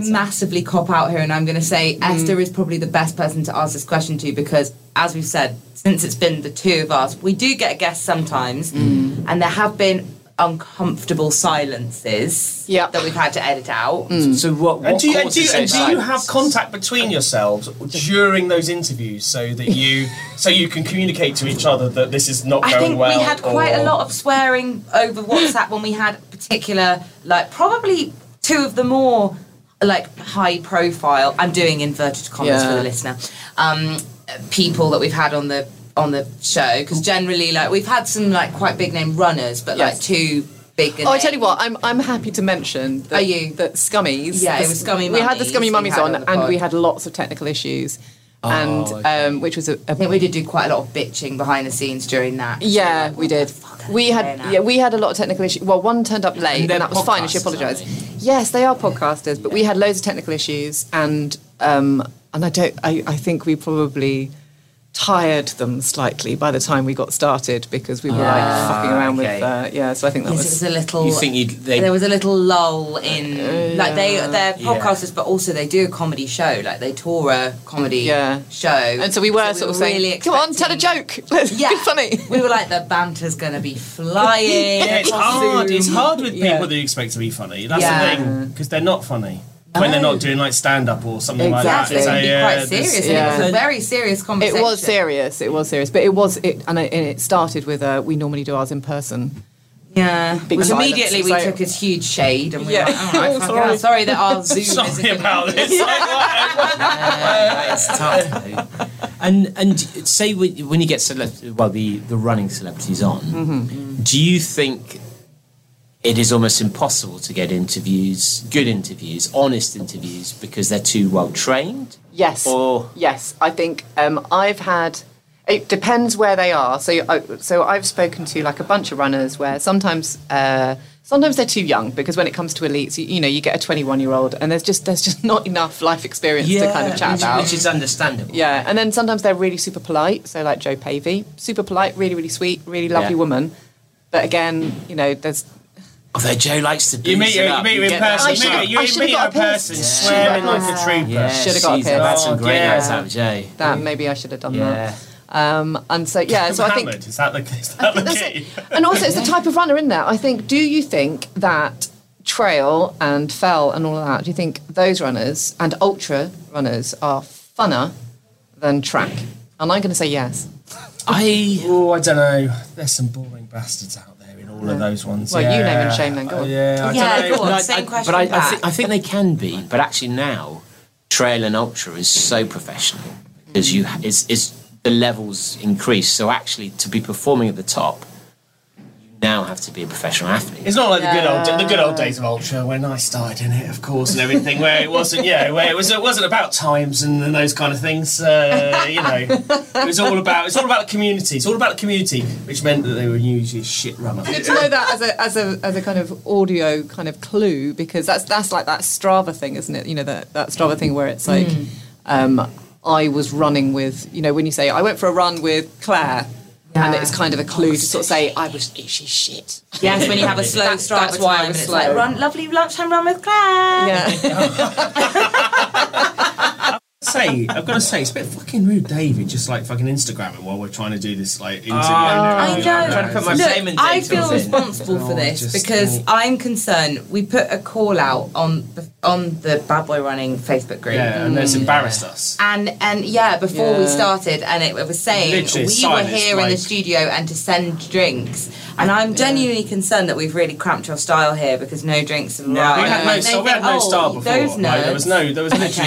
to massively cop out here, and I'm going to say Esther is probably the best person to ask this question to, because, as we've said, since it's been the two of us, we do get a guest sometimes, and there have been uncomfortable silences that we've had to edit out. So what do you have contact between yourselves during those interviews so that you you can communicate to each other that this is not going well? I think we had quite a lot of swearing over WhatsApp when we had particular, like, probably two of the more, like, high profile, I'm doing inverted commas for the listener, people that we've had on the show, because generally, like, we've had some, like, quite big name runners, but like two big. I tell you what, I'm happy to mention that that Scummies. Yeah, it was Scummy Mummies. We had the Scummy Mummies on, and we had lots of technical issues, which was I think we did do quite a lot of bitching behind the scenes during that. Yeah, we did. We had a lot of technical issues. Well, one turned up late, and that was fine, and she apologised. Yes, they are podcasters, but we had loads of technical issues, and I think we probably tired them slightly by the time we got started, because we were like fucking around with so I think that was a little. You think there was a little lull in like they're podcasters, but also they do a comedy show, like they tour a comedy show, and so we were sort of really saying, come on, tell a joke, let's be funny. We were like, the banter's gonna be flying. It's hard with people that you expect to be funny. That's the thing, because they're not funny when they're not doing, like, stand-up or something like that. Exactly, quite serious. It was a very serious conversation. It was serious. But it started with, we normally do ours in person. Yeah. Because immediately we took this huge shade, and we were like, all right, sorry that our Zoom isn't. Sorry about this. It's tough. And say when you get the running celebrities on, mm-hmm. do you think it is almost impossible to get interviews, good interviews, honest interviews, because they're too well trained? Yes. Or yes, I think I've had. It depends where they are. So I've spoken to like a bunch of runners where sometimes they're too young, because when it comes to elites, you get a 21-year-old and there's just not enough life experience to kind of chat about. Which is understandable. Yeah, and then sometimes they're really super polite. So like Jo Pavey, super polite, really, really sweet, really lovely woman. But again, there's... Although Joe likes to beat it up. You meet her in person. Swearing like a trooper. Yeah, should have got a piercing. That's some great notes out of Joe. That, maybe I should have done that. So I think... Is that the key? And also, it's the type of runner in there. I think, do you think that trail and fell and all of that, do you think those runners and ultra runners are funner than track? And I'm going to say yes. I don't know. There's some boring bastards out there in all of those ones. Well, you name and shame them, go on. Go on. Same question. But I think they can be, but actually now, trail and ultra is so professional because the levels increase, so actually to be performing at the top you now have to be a professional athlete. It's not like the good old days of ultra when I started in it, of course, and everything, where it wasn't it wasn't about times and those kind of things. It was all about the community, which meant that they were usually shit runners. Good to know that as a kind of audio kind of clue, because that's like that Strava thing, isn't it? That Strava thing where it's like I was running with, when you say, I went for a run with Claire, and it's kind of a clue to sort of say, she's shit. Yes, when you have a slow start, that's why I was slow. Like, lovely lunchtime run with Claire. Yeah. I've got to say, it's a bit fucking rude, David, just like fucking Instagramming while we're trying to do this like interview. I know. I'm trying to put my payment details in. I feel responsible for this because I'm concerned. We put a call out on the Bad Boy Running Facebook group. Yeah, and it's embarrassed us. And before we started, and it was saying we were here in the studio and to send drinks. And I'm genuinely concerned that we've really cramped your style here because no drinks have arrived. We had no style before. Like, there was literally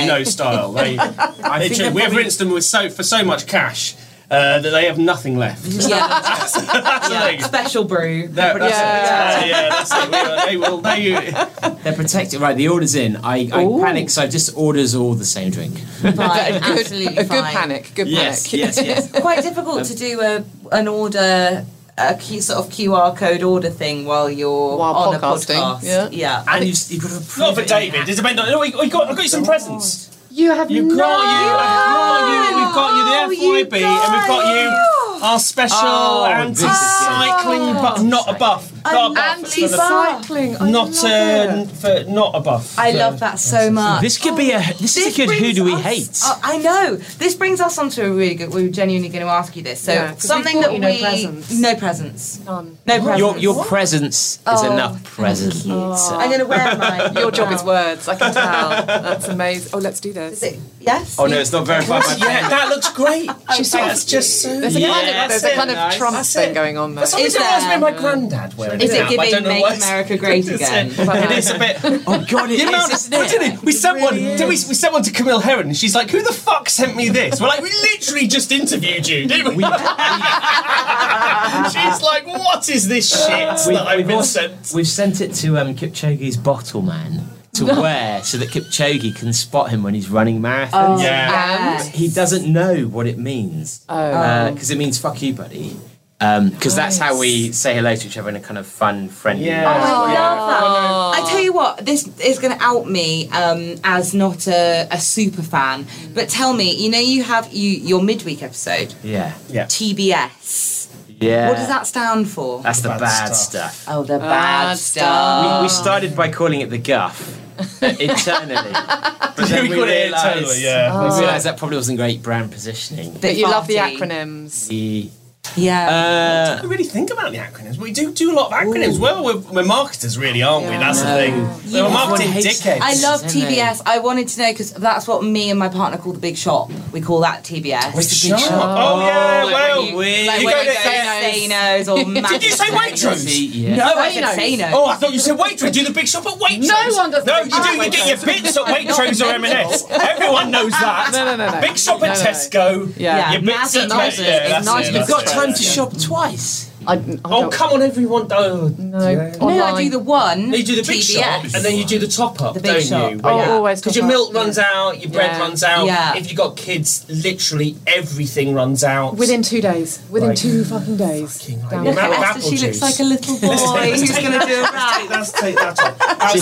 no style. We have rinsed them for so much cash that they have nothing left. Yeah, that's the thing. Special brew. That's it. They're protected. Right, the order's in. I panic, so I just orders all the same drink. Fine, absolutely fine. Good panic. Yes. Quite difficult to do an order. A sort of QR code order thing while on podcasting. A podcast. Yeah. And you've got to approve. Not for David. It depends on. I got you some presents. You have no. We've got you the FYB, and we've got you our special anti-cycling, but not a buff. Anti-cycling, not a buff. I love that so much. This could be a. This is a good. Who do we hate? I know. This brings us onto a really good. We were genuinely going to ask you this. So something that we no presents. None. No presents. Your presence is enough presents. I'm going to wear mine. Your job is words. I can tell. That's amazing. Oh, let's do this. Is it? Yes. Oh no, it's not verified. Yeah, that looks great. That's just so. There's a kind of Trump thing going on there. That's something that reminds me of my granddad wearing. Is it giving "Make America Great Again"? It is a bit. Oh God, it is, isn't it? We sent one. We sent one to Camille Heron, and she's like, "Who the fuck sent me this?" We're like, "We literally just interviewed you, didn't we?" She's like, "What is this shit that I've been sent?" We've sent it to Kipchoge's bottle man. To wear so that Kipchoge can spot him when he's running marathons. And he doesn't know what it means because it means "fuck you, buddy." Because that's how we say hello to each other in a kind of fun, friendly way. I love that. I tell you what, this is going to out me as not a super fan. But tell me, you have your midweek episode. Yeah. TBS. Yeah. What does that stand for? That's the bad stuff. Oh, the bad stuff. We started by calling it the guff. Internally, but then we realised that probably wasn't great brand positioning. But you love the acronyms. Yeah. What do we really think about the acronyms? We do a lot of acronyms. Ooh. Well, we're marketers, really, aren't we? That's the thing. We're marketing dickheads. I love TBS. I wanted to know, because that's what me and my partner call the big shop. We call that TBS. What's the big shop? Oh, yeah, like well. You go to Sano's or Max. Did you say Waitrose? Yeah. No, I said Sano's. Oh, I thought you said Waitrose. Do the big shop at Waitrose. No one does. No, you do. You get your bits at Waitrose or M&S. Everyone knows that. No. Big shop at Tesco. Yeah. Your bits at Tesco. You've got time to shop twice. Come on, everyone. No, I do the one. You do the big shop, and then you do the top up, don't you? Always. Because your milk runs out, your bread runs out. Yeah. If you've got kids, literally everything runs out within 2 days. Within 2 fucking days. Look at Esther, she looks like a little boy who's going to do it right. Let's take that off. That's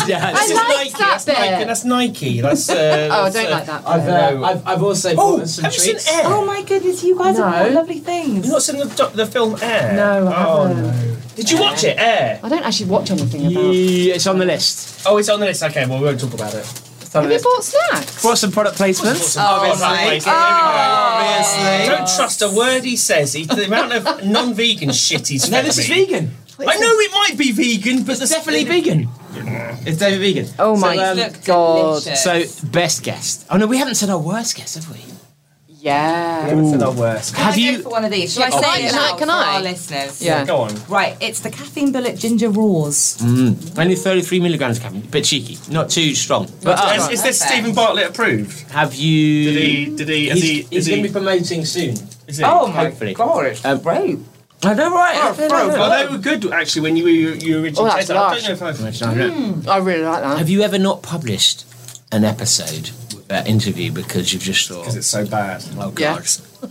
Nike. That's I don't like that. I've also bought some treats. Have you seen Air? Oh my goodness, you guys have got lovely things. You've not seen the film Air? No. No. Did you watch it, Air? I don't actually watch anything about it. Yeah, it's on the list. Oh, it's on the list. Okay, well, we won't talk about it. Have you bought snacks? Bought some product placements. Obviously. Don't trust a word he says. The amount of non-vegan shit he's fed me. No, this is vegan. I know it might be vegan, but it's definitely vegan. It's David vegan. Oh, my God. So, best guest. Oh, no, we haven't said our worst guest, have we? Yeah. Ooh. It's not worse. Have you go for one of these? Shall I say it out for our listeners? Yeah. Go on. Right, it's the Caffeine Bullet Ginger Raws. Only 33 milligrams of caffeine. A bit cheeky. Not too strong. But is this Stephen Bartlett approved? Have you... He's going to be promoting soon. Is he? Oh, hopefully. My God. It's great. I know, right? They were good, actually, when you originally tasted. I don't know if I've mentioned that. I really like that. Have you ever not published an episode... interview because you've just thought because it's so bad? Oh God! Yeah.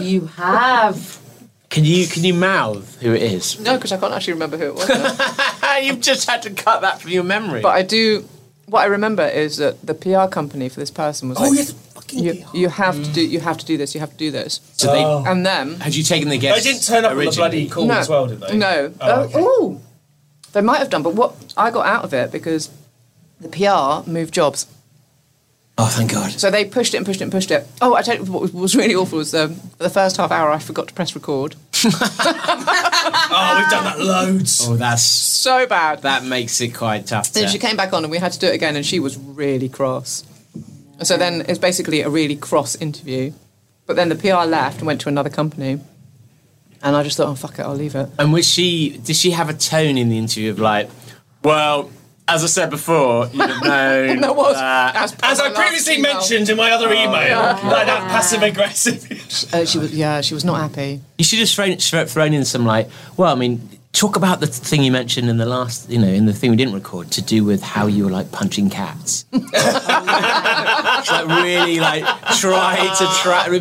You have. Can you mouth who it is? No, because I can't actually remember who it was. You've just had to cut that from your memory. But I do. What I remember is that the PR company for this person was you have to do this. So they and them. Had you taken the guess? They didn't turn up on the bloody call as well, did they? No. Oh, they might have done. But what I got out of it because the PR moved jobs. Oh, thank God. So they pushed it and pushed it and pushed it. Oh, I tell you what was really awful was the first half hour I forgot to press record. Oh, we've done that loads. Oh, that's... so bad. That makes it quite tough. Then she came back on and we had to do it again and she was really cross. So then it's basically a really cross interview. But then the PR left and went to another company. And I just thought, oh, fuck it, I'll leave it. And did she have a tone in the interview of like, well... as I said before, you'd have known that was, as I previously mentioned in my other email, like that passive-aggressive. She was not happy. You should have thrown in some like, well, I mean, talk about the thing you mentioned in the last, in the thing we didn't record, to do with how you were like punching cats. If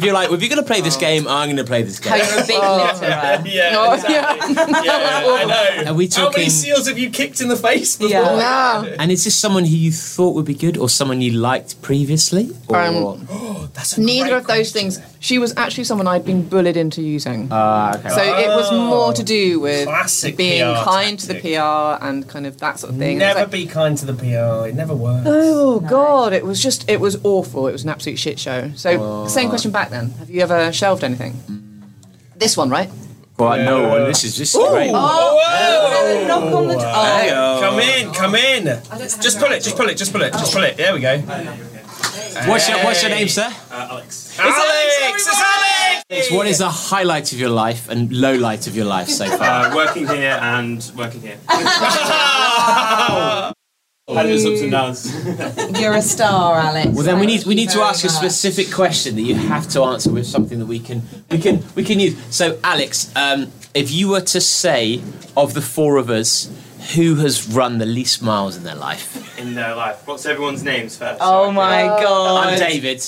you're going to play this game, I'm going to play this game. How you're a big litterer. Yeah, exactly. Yeah, I know. Are we talking... how many seals have you kicked in the face before? Yeah. Yeah. And is this someone who you thought would be good or someone you liked previously? Or... that's neither of those things. She was actually someone I'd been bullied into using. Okay. So it was more to do with classic being PR kind tactic. To the PR and kind of that sort of thing. Never be kind to the PR. It never works. Oh, no. God. It was awful. It was an absolute shit show. So same question back then. Have you ever shelved anything? This one, right? Well, no one. This is just great. Knock on the door. Come in. Just pull it. Just pull it. There we go. What's your name, sir? Alex. Alex! What is the highlight of your life and low light of your life so far? Working here. Headless ups and downs. You're a star, Alex. Well, then we need to ask a specific question that you have to answer with something that we can use. So, Alex, if you were to say of the four of us, who has run the least miles in their life? What's everyone's names first? Oh, my God. I'm David.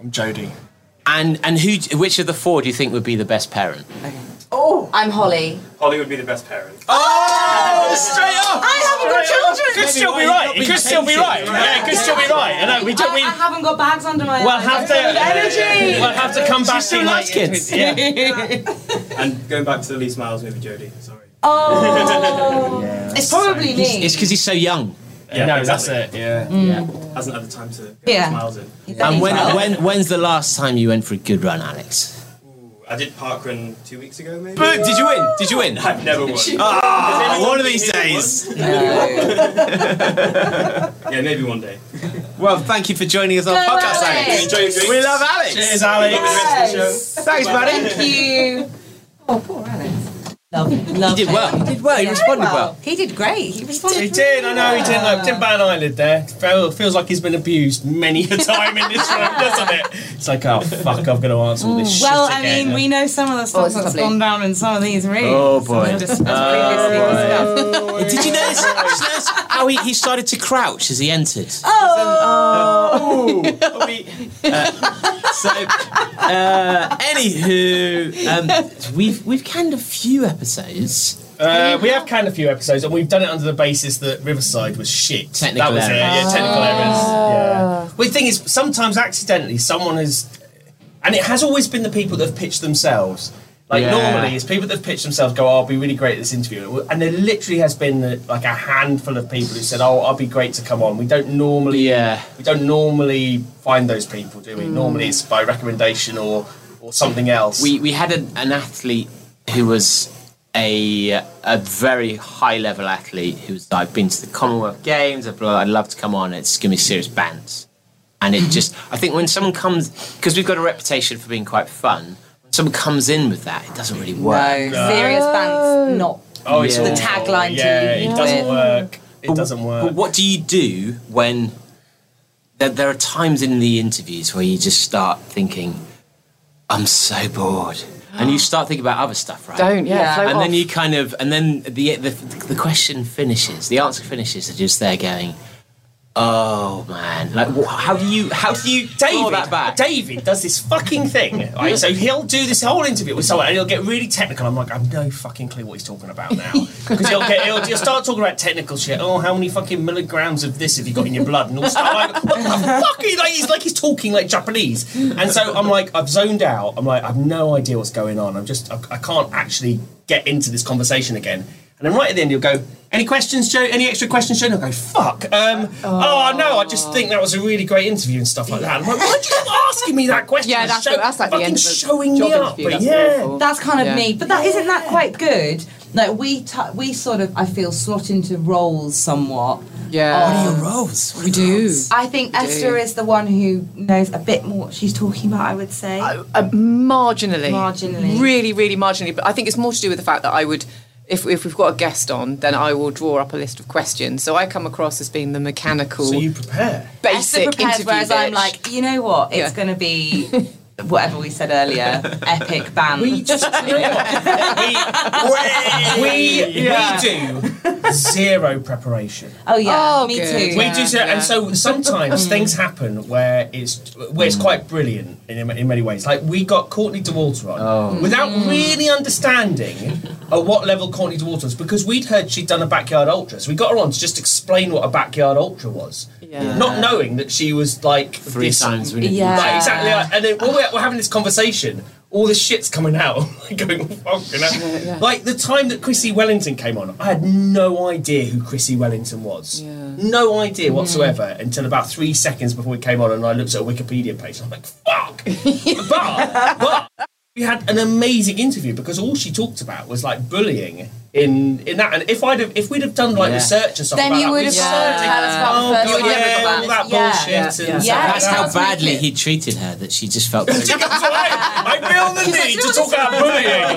I'm Jody. And which of the four do you think would be the best parent? Okay. Oh, I'm Holly. Holly would be the best parent. Oh, straight up! I haven't got children. Could still be right. Yeah, could still be right. I know. I haven't got bags under my eyes. We'll have to come back to like kids. Yeah. And going back to the least miles, maybe Jody. Sorry. Oh, it's probably me. It's because he's so young. Yeah, no, exactly. That's it. Yeah. Mm. Yeah, hasn't had the time to get miles in. Yeah. And when's the last time you went for a good run, Alex? I did parkrun 2 weeks ago, maybe. But did you win? I've never won. Ah, one of these days. Yeah, maybe one day. Well, thank you for joining us on our podcast, Alex. We love Alex. Cheers, Alex. Yes. Thanks, buddy. Thank you. Oh, poor Alex. Love. He did well. He responded well. He did great. He responded. He did. I know he did. Like, didn't bat an eyelid there. Feels like he's been abused many a time in this room, doesn't it? It's like, oh fuck, I've got to answer all this shit again. Well, I mean, we know some of the stuff that's gone down in some of these rooms. Oh boy. Did you notice how he started to crouch as he entered? Anywho, we've canned a few episodes. We have canned a few episodes, and we've done it under the basis that Riverside was shit. Technical errors. Yeah, technical errors. Yeah. Well, the thing is, sometimes accidentally someone has... And it has always been the people that have pitched themselves. Like, normally, it's people that have pitched themselves go, oh, I'll be really great at this interview. And there literally has been, like, a handful of people who said, oh, I'll be great to come on. We don't normally find those people, do we? Mm. Normally it's by recommendation or something else. We had an athlete who was... A very high level athlete who was like, I've been to the Commonwealth Games, I'd love to come on, it's gonna be serious bands. And it just, I think when someone comes, because we've got a reputation for being quite fun, when someone comes in with that, it doesn't really work. No. Serious bands, not the tagline to you. Yeah, it doesn't work. But what do you do when there are times in the interviews where you just start thinking, I'm so bored. And you start thinking about other stuff, right? And then you kind of, and then the question finishes, the answer finishes, and you're just there going, oh man, like how do you David, that back? David does this fucking thing, right? So he'll do this whole interview with someone, and he'll get really technical. I'm like, I've no fucking clue what he's talking about now, because he'll start talking about technical shit. Oh, how many fucking milligrams of this have you got in your blood? And all stuff. I'm like, what the fuck? He's talking like Japanese, and so I'm like, I've zoned out. I'm like, I've no idea what's going on. I can't actually get into this conversation again. And then right at the end, you'll go, any questions, Joe? Any extra questions, Joe? And I'll go, fuck. No, I just think that was a really great interview and stuff like that. And I'm like, why are you keep asking me that question? Yeah, that's like the end of the showing me up. But that's kind of me. But that isn't that quite good? Like, we sort of, I feel, slot into roles somewhat. Yeah. What are your roles? We do. I think Esther is the one who knows a bit more what she's talking about, I would say. Marginally. Really, really marginally. But I think it's more to do with the fact that I would... If we've got a guest on, then I will draw up a list of questions. So I come across as being the mechanical... So you prepare. Basic prepares, interview whereas bitch. I'm like, you know what? It's going to be... whatever we said earlier, epic band. We just we do zero preparation. Oh yeah, me good. Too. We do zero, and so sometimes things happen where it's quite brilliant in many ways. Like we got Courtney de Walter on without really understanding at what level Courtney de Walter was, because we'd heard she'd done a backyard ultra, so we got her on to just explain what a backyard ultra was. Yeah. Not knowing that she was like three times. Like, exactly. Like, and then we're having this conversation, all this shit's coming out. Like going, fucking hell. Yeah. Like the time that Chrissy Wellington came on, I had no idea who Chrissy Wellington was. Yeah. No idea whatsoever until about 3 seconds before we came on, and I looked at a Wikipedia page. And I'm like, fuck. but we had an amazing interview because all she talked about was like bullying. In that, and if we'd have done like research or something, then you would have told us about all that bullshit. And that's how badly he treated her that she just felt. I feel the need to talk about bullying.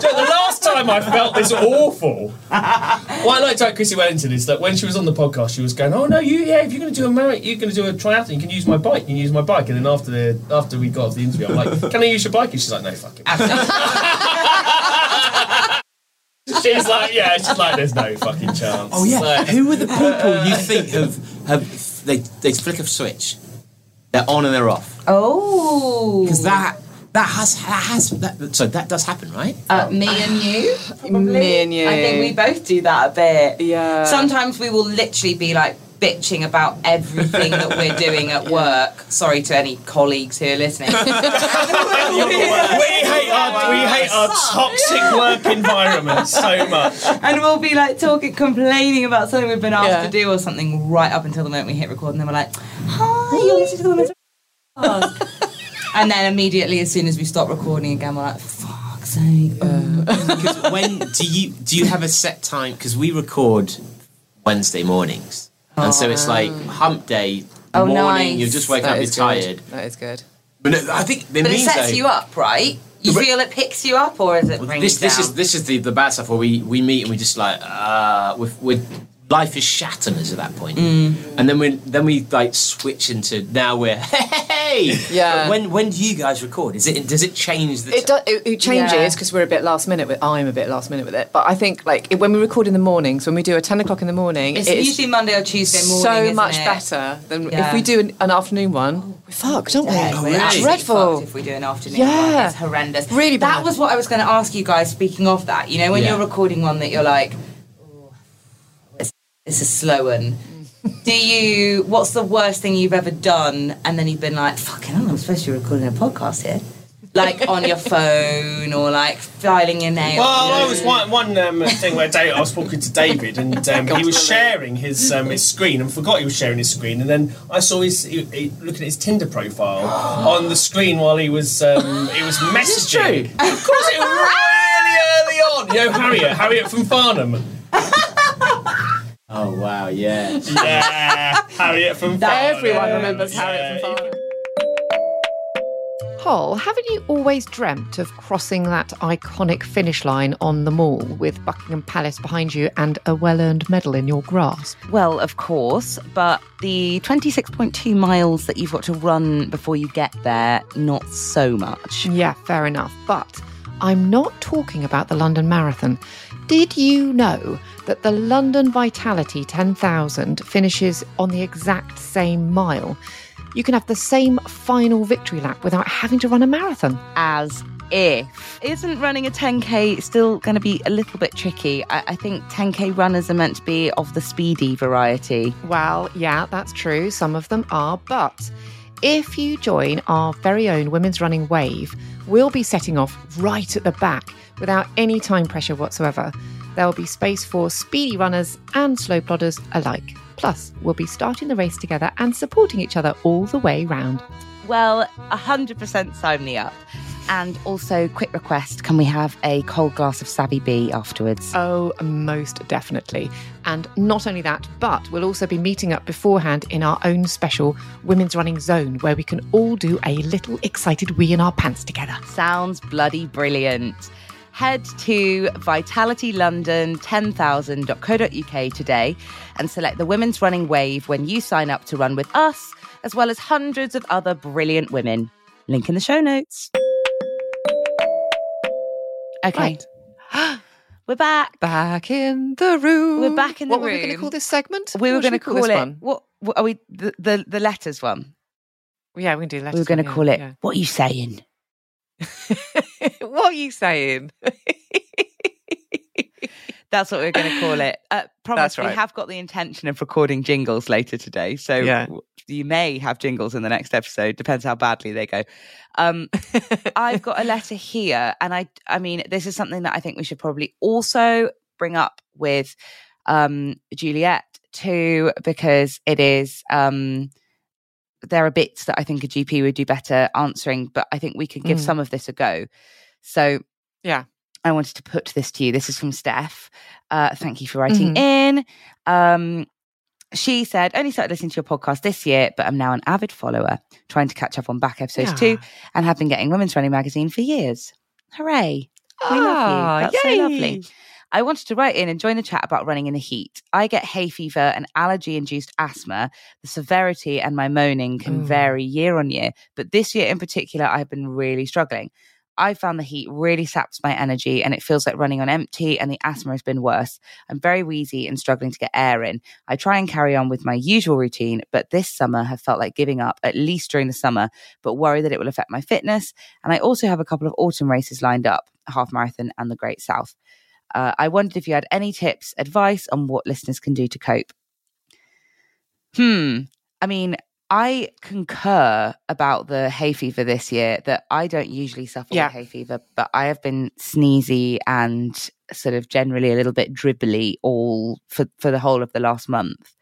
The last time I felt this awful. What I liked about Chrissy Wellington is that when she was on the podcast, she was going, "Oh no, if you're going to do a marathon, you're going to do a triathlon, you can use my bike, And then after we got off the interview, I'm like, "Can I use your bike?" And she's like, "No, fuck it." She's like, there's no fucking chance. Oh, yeah. Like, who are the people you think have they flick a switch? They're on and they're off. Oh. Because that does happen, right? Me and you? Probably. Me and you. I think we both do that a bit. Yeah. Sometimes we will literally be like, bitching about everything that we're doing at work. Sorry to any colleagues who are listening. we hate our toxic work environment so much. And we'll be like complaining about something we've been asked to do or something right up until the moment we hit record, and then we're like, hi, you're listening to the Women's Podcast. And then immediately, as soon as we stop recording again, we're like, fuck's sake. Because when do you have a set time? Because we record Wednesday mornings, and so it's like hump day morning. Nice. You just wake up, you're tired. That is good. But no, I think it sets you up, right? You feel it picks you up, or is it? Well, this is the bad stuff where we meet and we just like life is shattering us at that point. And then we like switch into now we're hey. Yeah. But when do you guys record? Does it change the it changes because we're a bit last minute with I'm a bit last minute with it. But I think like when we record in the mornings, when we do a 10 o'clock in the morning, it's usually Monday or Tuesday morning. So isn't much it? Better than if we do an afternoon one. Oh, we're fucked, aren't we? Yeah, we're dreadful. If we do an afternoon one, it's horrendous. Really bad. That was what I was going to ask you guys. Speaking of that, you know when you're recording one that you're like, it's a slow one. What's the worst thing you've ever done? And then you've been like, fucking hell, I'm supposed to be recording a podcast here. Like on your phone or like filing your nails. Well, I was one thing where I was talking to David and he was sharing his screen and forgot he was sharing his screen. And then I saw he looking at his Tinder profile on the screen while he was messaging. Of course, it was really early on. You know, Harriet from Farnham. Oh wow! Yeah, yeah. Harriet from Farnham. Everyone remembers Harriet from Farnham. Hol, haven't you always dreamt of crossing that iconic finish line on the Mall with Buckingham Palace behind you and a well-earned medal in your grasp? Well, of course, but the 26.2 miles that you've got to run before you get there, not so much. Yeah, fair enough. But I'm not talking about the London Marathon. Did you know that the London Vitality 10,000 finishes on the exact same mile? You can have the same final victory lap without having to run a marathon. As if. Isn't running a 10K still going to be a little bit tricky? I think 10K runners are meant to be of the speedy variety. Well, yeah, that's true. Some of them are, but if you join our very own Women's Running Wave, we'll be setting off right at the back without any time pressure whatsoever. There will be space for speedy runners and slow plodders alike. Plus, we'll be starting the race together and supporting each other all the way round. Well, 100% sign me up. And also, quick request, can we have a cold glass of Savvy Bee afterwards? Oh, most definitely. And not only that, but we'll also be meeting up beforehand in our own special Women's Running Zone, where we can all do a little excited wee in our pants together. Sounds bloody brilliant. Head to vitalitylondon10000.co.uk today and select the Women's Running Wave when you sign up to run with us, as well as hundreds of other brilliant women. Link in the show notes. Okay. Right. We're back. Back in the room. We're back in the room. What were we going to call this segment? We were going to call it... What are we... The letters one? Yeah, we're going to do letters. We were going to call it, what are you saying? What are you saying? That's what we're going to call it. Promise, right. We have got the intention of recording jingles later today, so you may have jingles in the next episode. Depends how badly they go. I've got a letter here, and I mean, this is something that I think we should probably also bring up with Juliet too, because it is... there are bits that I think a GP would do better answering, but I think we could give some of this a go. So I wanted to put this to you. This is from Steph. Thank you for writing in. She said, only started listening to your podcast this year, but I'm now an avid follower, trying to catch up on back episodes too, and have been getting Women's Running magazine for years. Hooray. We love you. That's so lovely. I wanted to write in and join the chat about running in the heat. I get hay fever and allergy-induced asthma. The severity and my moaning can vary year on year, but this year in particular, I've been really struggling. I found the heat really saps my energy and it feels like running on empty, and the asthma has been worse. I'm very wheezy and struggling to get air in. I try and carry on with my usual routine, but this summer have felt like giving up, at least during the summer, but worry that it will affect my fitness. And I also have a couple of autumn races lined up, half marathon and the Great South. I wondered if you had any tips, advice on what listeners can do to cope. I mean, I concur about the hay fever this year, that I don't usually suffer with hay fever, but I have been sneezy and sort of generally a little bit dribbly all for the whole of the last month.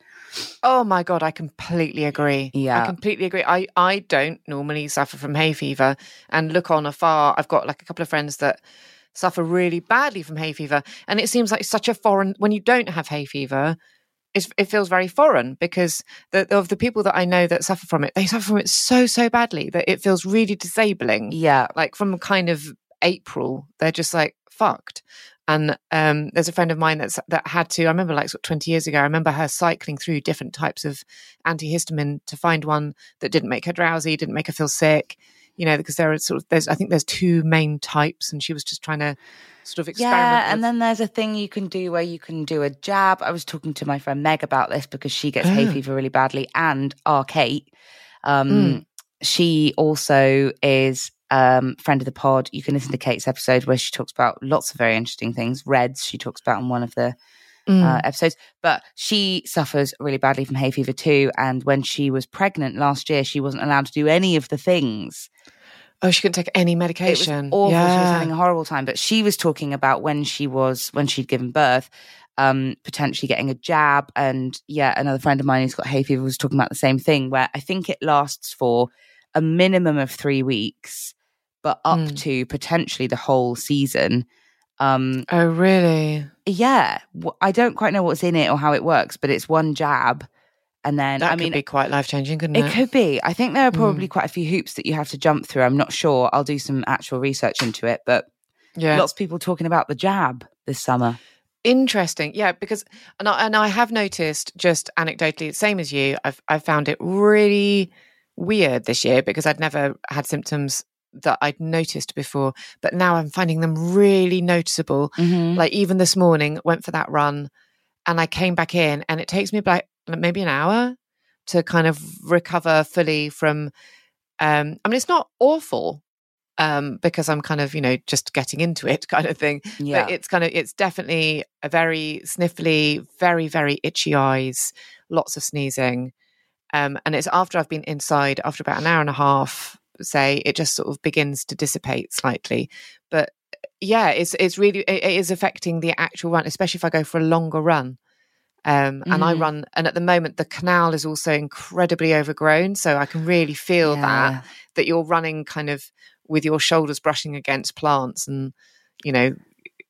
Oh my God, I completely agree. Yeah. I completely agree. I don't normally suffer from hay fever and look on afar. I've got like a couple of friends that suffer really badly from hay fever. And it seems like such a foreign, when you don't have hay fever, it feels very foreign because of the people that I know that suffer from it, they suffer from it so badly that it feels really disabling. Yeah. Like from kind of April, they're just like fucked. And there's a friend of mine that had to, I remember like sort of 20 years ago, I remember her cycling through different types of antihistamine to find one that didn't make her drowsy, didn't make her feel sick, you know, because I think there's two main types and she was just trying to sort of experiment. Yeah, and then there's a thing you can do where you can do a jab. I was talking to my friend Meg about this because she gets hay fever really badly, and our Kate, she also is... friend of the pod. You can listen to Kate's episode where she talks about lots of very interesting things. Reds she talks about in one of the episodes, but she suffers really badly from hay fever too, and when she was pregnant last year she wasn't allowed to do any of the things. Oh, she couldn't take any medication. It was awful. She was having a horrible time, but she was talking about when she'd given birth, potentially getting a jab. And yeah, another friend of mine who's got hay fever was talking about the same thing, where I think it lasts for a minimum of 3 weeks, but up to potentially the whole season. Oh, really? Yeah. I don't quite know what's in it or how it works, but it's one jab. And then, could be quite life-changing, couldn't it? It could be. I think there are probably quite a few hoops that you have to jump through. I'm not sure. I'll do some actual research into it, but lots of people talking about the jab this summer. Interesting. Yeah, because, and I have noticed just anecdotally, same as you, I've found it really weird this year because I'd never had symptoms that I'd noticed before, but now I'm finding them really noticeable. Like even this morning, went for that run and I came back in, and it takes me about maybe an hour to kind of recover fully from I mean, it's not awful because I'm kind of, you know, just getting into it kind of thing, but it's definitely a very sniffly, very, very itchy eyes, lots of sneezing. And it's after I've been inside, after about an hour and a half, say, it just sort of begins to dissipate slightly. But yeah, it is affecting the actual run, especially if I go for a longer run. And I run, and at the moment the canal is also incredibly overgrown. So I can really feel that you're running kind of with your shoulders brushing against plants and, you know,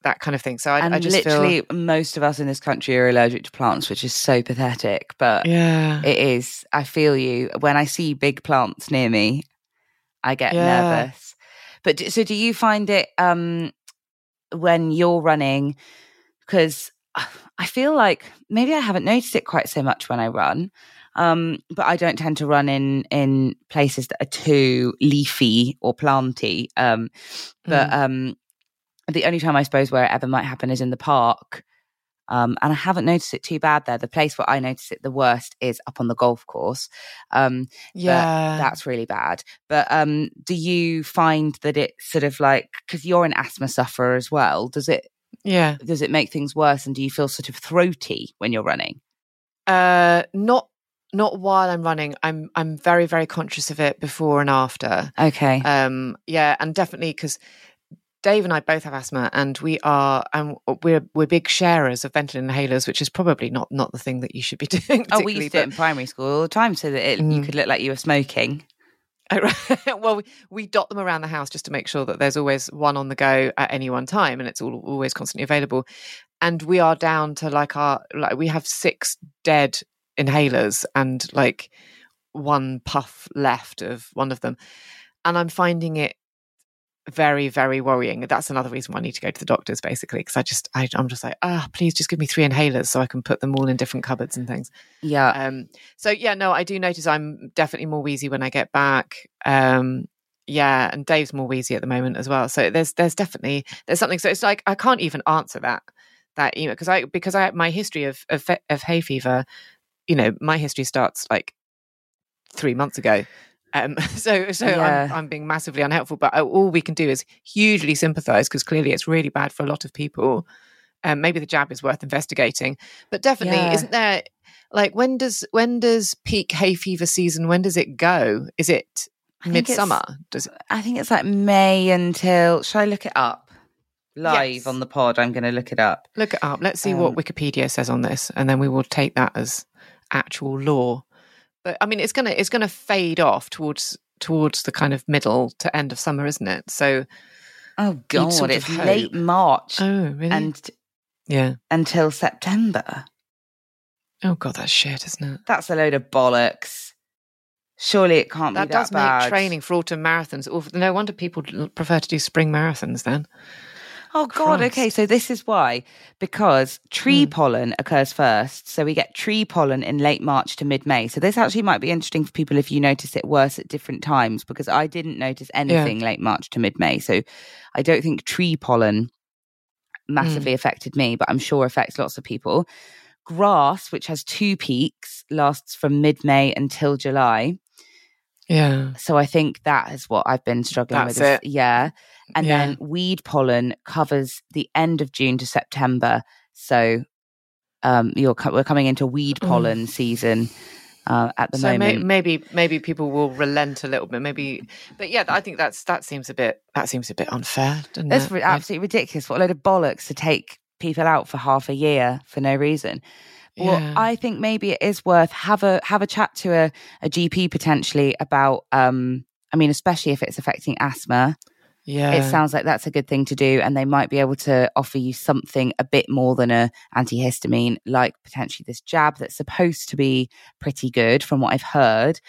that kind of thing. So I just literally feel... most of us in this country are allergic to plants, which is so pathetic, but it is. I feel you. When I see big plants near me, I get nervous. But so do you find it when you're running? Because I feel like maybe I haven't noticed it quite so much when I run, but I don't tend to run in places that are too leafy or planty. The only time I suppose where it ever might happen is in the park. And I haven't noticed it too bad there. The place where I notice it the worst is up on the golf course. But that's really bad. But do you find that it sort of like, because you're an asthma sufferer as well, does it make things worse? And do you feel sort of throaty when you're running? Not while I'm running. I'm very, very conscious of it before and after. Okay. And definitely because... Dave and I both have asthma, and we're big sharers of Ventolin inhalers, which is probably not the thing that you should be doing. Oh, we used to do it in primary school all the time, so that you could look like you were smoking. Well, we dot them around the house just to make sure that there's always one on the go at any one time, and it's always constantly available. And we are down to we have 6 dead inhalers and like one puff left of one of them, and I'm finding it very, very worrying. That's another reason why I need to go to the doctors, basically, because I'm just like, please just give me 3 inhalers so I can put them all in different cupboards and things. Yeah. I do notice I'm definitely more wheezy when I get back. And Dave's more wheezy at the moment as well. So there's definitely something. So it's like I can't even answer that email because my history of hay fever, you know, my history starts like 3 months ago. I'm being massively unhelpful, but all we can do is hugely sympathise because clearly it's really bad for a lot of people. Maybe the jab is worth investigating, but definitely isn't there? Like, when does peak hay fever season, when does it go? Is it midsummer? I think it's like May until, shall I look it up? Live yes. on the pod, I'm going to look it up. Look it up. Let's see what Wikipedia says on this, and then we will take that as actual law. But I mean, it's going to fade off towards the kind of middle to end of summer, isn't it? So, oh God, it's late March. Oh, really? And yeah, until September. Oh God, that's shit, isn't it? That's a load of bollocks. Surely it can't be that bad. That does make training for autumn marathons. No wonder people prefer to do spring marathons then. Oh God, Christ. Okay, so this is why. Because tree pollen occurs first. So we get tree pollen in late March to mid-May. So this actually might be interesting for people if you notice it worse at different times, because I didn't notice anything late March to mid-May. So I don't think tree pollen massively affected me, but I'm sure affects lots of people. Grass, which has two peaks, lasts from mid-May until July. Yeah. So I think that is what I've been struggling with. Yeah. And then weed pollen covers the end of June to September. So we're coming into weed pollen season at the moment. So maybe people will relent a little bit. Maybe, but yeah, I think that seems a bit unfair, doesn't it? That's absolutely ridiculous. What a load of bollocks to take people out for half a year for no reason. Well, yeah. I think maybe it is worth have a chat to a GP potentially about, I mean, especially if it's affecting asthma. Yeah. It sounds like that's a good thing to do, and they might be able to offer you something a bit more than a antihistamine, like potentially this jab that's supposed to be pretty good from what I've heard.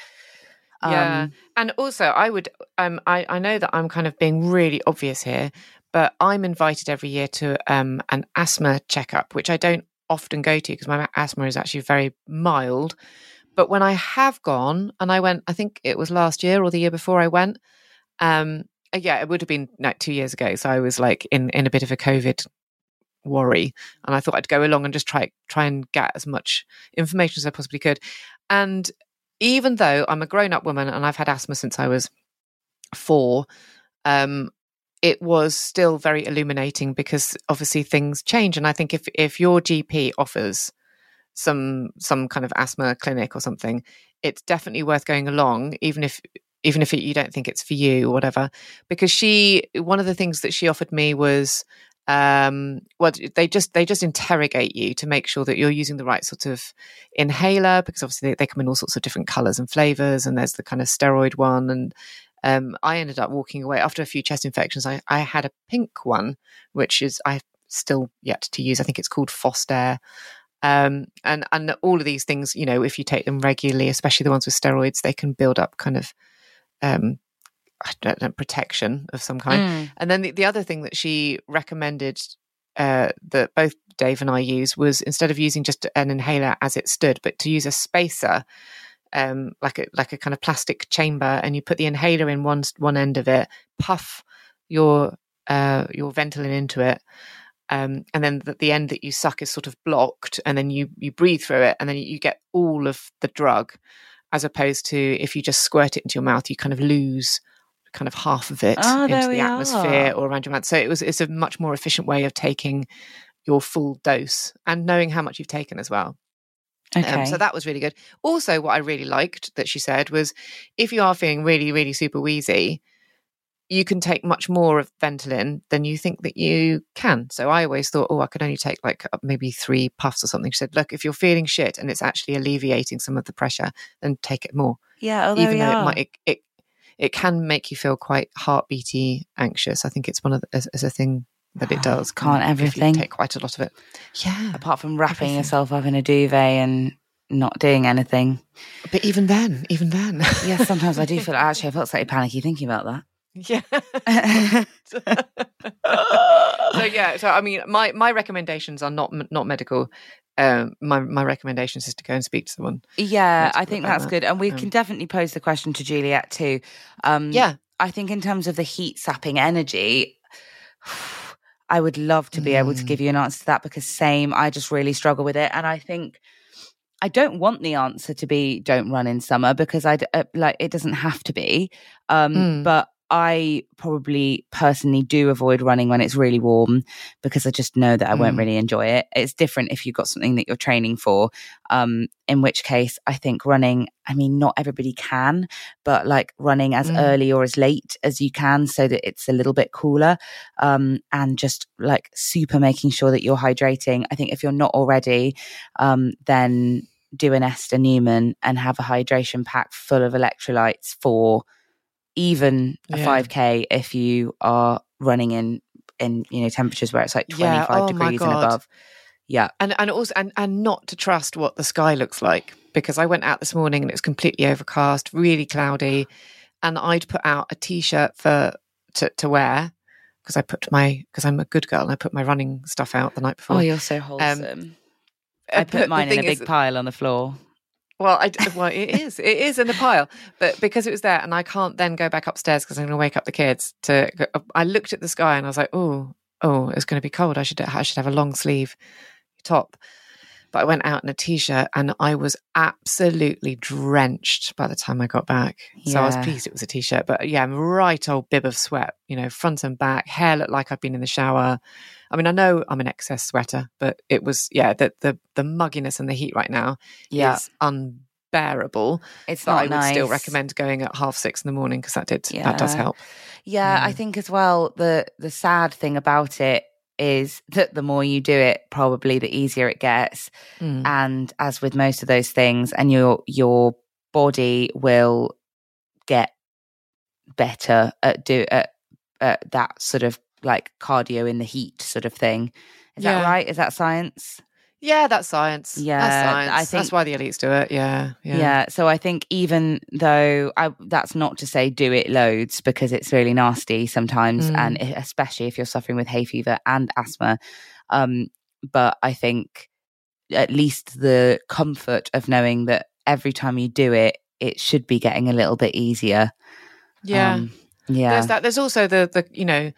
Yeah. And also I would, I know that I'm kind of being really obvious here, but I'm invited every year to an asthma checkup, which I don't often go to because my asthma is actually very mild. But when I have gone, and I went, I think it was last year or the year before I went, yeah, it would have been like 2 years ago. So I was like in a bit of a COVID worry, and I thought I'd go along and just try and get as much information as I possibly could. And even though I'm a grown-up woman and I've had asthma since I was 4, it was still very illuminating, because obviously things change. And I think if your GP offers some kind of asthma clinic or something, it's definitely worth going along, even if you don't think it's for you or whatever. Because one of the things that she offered me was, they just interrogate you to make sure that you're using the right sort of inhaler, because obviously they come in all sorts of different colours and flavours, and there's the kind of steroid one, and I ended up walking away after a few chest infections. I had a pink one, which is I still yet to use. I think it's called Fostair. And all of these things, you know, if you take them regularly, especially the ones with steroids, they can build up kind of I don't know, protection of some kind. Mm. And then the other thing that she recommended that both Dave and I use was, instead of using just an inhaler as it stood, but to use a spacer, like a kind of plastic chamber, and you put the inhaler in one end of it, puff your Ventolin into it, and then the end that you suck is sort of blocked, and then you breathe through it, and then you get all of the drug, as opposed to if you just squirt it into your mouth, you kind of lose kind of half of it into the atmosphere or around your mouth. So it's a much more efficient way of taking your full dose and knowing how much you've taken as well. Okay. So that was really good. Also, what I really liked that she said was, if you are feeling really, really super wheezy, you can take much more of Ventolin than you think that you can. So I always thought, I could only take like maybe 3 puffs or something. She said, look, if you're feeling shit and it's actually alleviating some of the pressure, then take it more. Yeah, even though it can make you feel quite heartbeaty, anxious. I think it's one of as a thing that it does. Can't everything take quite a lot of it? Yeah. Apart from wrapping yourself up in a duvet and not doing anything. But even then. Yeah, sometimes I do feel, actually, I felt slightly panicky thinking about that. Yeah. So I mean, my recommendations are not medical. My recommendations is to go and speak to someone. Yeah, I think that's good. And we can definitely pose the question to Juliet too. Yeah. I think in terms of the heat sapping energy, I would love to be able to give you an answer to that, because I just really struggle with it. And I think I don't want the answer to be don't run in summer, because it doesn't have to be. But I probably personally do avoid running when it's really warm because I just know that I won't really enjoy it. It's different if you've got something that you're training for, in which case I think running, I mean, not everybody can, but like running as early or as late as you can so that it's a little bit cooler, and just like super making sure that you're hydrating. I think if you're not already, then do an Esther Newman and have a hydration pack full of electrolytes for even a 5K if you are running in you know temperatures where it's like 25 degrees and above. Yeah. And also and not to trust what the sky looks like, because I went out this morning and it was completely overcast, really cloudy, and I'd put out a t-shirt to wear because I'm a good girl and I put my running stuff out the night before. Oh, you're so wholesome. I put mine in a big pile on the floor. Well, it is in the pile, but because it was there and I can't then go back upstairs because I'm going to wake up the kids to go, I looked at the sky and I was like, oh, it's going to be cold. I should have a long sleeve top. But I went out in a t-shirt and I was absolutely drenched by the time I got back. Yeah. So I was pleased it was a t-shirt, but yeah, I'm a right old bib of sweat, you know, front and back. Hair looked like I'd been in the shower. I mean, I know I'm an excess sweater, but it was, the mugginess and the heat right now is unbearable. It's not nice. I would still recommend going at 6:30 in the morning because that does help. Yeah, I think as well, the sad thing about it is that the more you do it, probably the easier it gets. And as with most of those things, and your body will get better at that sort of like cardio in the heat sort of thing. Is that right? Is that science? Yeah, that's science. Yeah, that's science. I think that's why the elites do it. Yeah. So I think even though that's not to say do it loads, because it's really nasty sometimes, and especially if you're suffering with hay fever and asthma. But I think at least the comfort of knowing that every time you do it, it should be getting a little bit easier. Yeah, yeah. There's that. There's also the you know,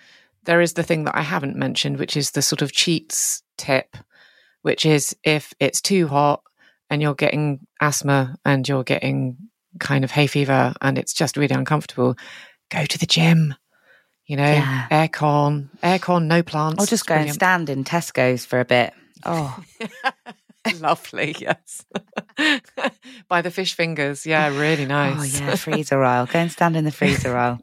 there is the thing that I haven't mentioned, which is the sort of cheats tip, which is if it's too hot and you're getting asthma and you're getting kind of hay fever and it's just really uncomfortable, go to the gym, you know, aircon, no plants. I'll just go and stand in Tesco's for a bit. Oh, lovely. Yes. By the fish fingers. Yeah. Really nice. Oh yeah. Freezer aisle. Go and stand in the freezer aisle.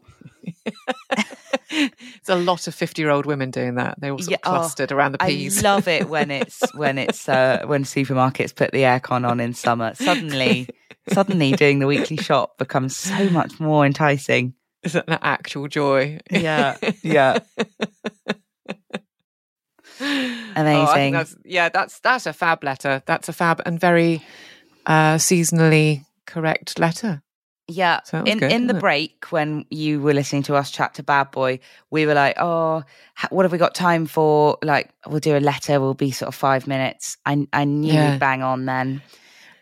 It's a lot of 50-year-old women doing that. They all sort of clustered around the peas. I love it when when supermarkets put the aircon on in summer. Suddenly, doing the weekly shop becomes so much more enticing. It's an actual joy. Yeah, yeah. Amazing. That's a fab letter. That's a fab and very seasonally correct letter. Yeah, so in the break when you were listening to us chat to Bad Boy, we were like, oh, what have we got time for? Like, we'll do a letter, we'll be sort of 5 minutes. I knew we'd bang on then.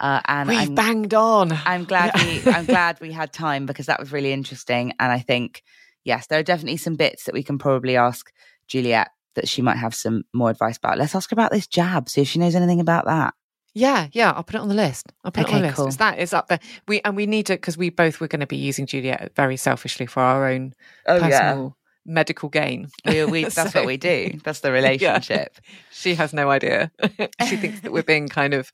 And we banged on. I'm glad I'm glad we had time because that was really interesting. And I think, yes, there are definitely some bits that we can probably ask Juliet that she might have some more advice about. Let's ask her about this jab, see if she knows anything about that. Yeah, I'll put it on the list. Cool. It's up there. We need it because we both were going to be using Juliet very selfishly for our own personal medical gain. That's what we do. That's the relationship. Yeah. She has no idea. She thinks that we're being kind of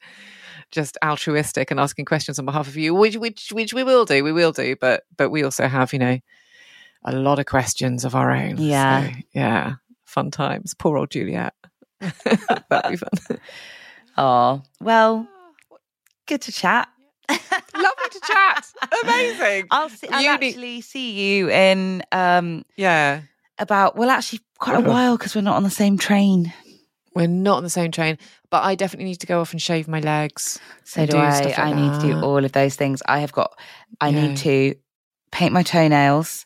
just altruistic and asking questions on behalf of you, which we will do. But we also have, you know, a lot of questions of our own. Yeah, so, yeah, fun times. Poor old Juliet. That'd be fun. Oh, well, good to chat. Lovely to chat. Amazing. I'll see you in quite a while because we're not on the same train. We're not on the same train, but I definitely need to go off and shave my legs. So do I. Like I need to do all of those things. I need to paint my toenails.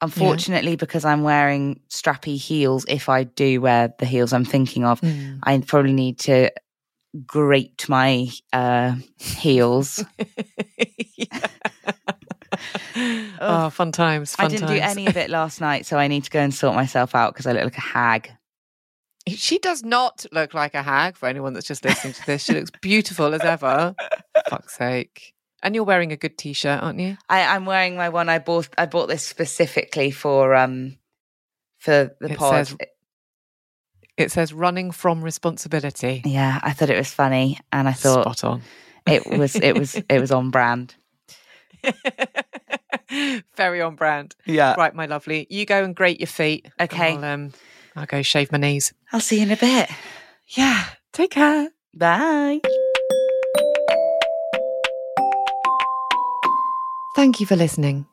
Unfortunately, because I'm wearing strappy heels, if I do wear the heels I'm thinking of, I probably need to grate my heels. Oh, fun times. I didn't do any of it last night, so I need to go and sort myself out because I look like a hag. She does not look like a hag, for anyone that's just listening to this. She looks beautiful as ever. For fuck's sake. And you're wearing a good T-shirt, aren't you? I'm wearing my one I bought. I bought this specifically for the pod. It says "Running from Responsibility." Yeah, I thought it was funny, and I thought spot on. It was on brand. Very on brand. Yeah. Right, my lovely. You go and grate your feet. Okay. I'll go shave my knees. I'll see you in a bit. Yeah. Take care. Bye. Thank you for listening.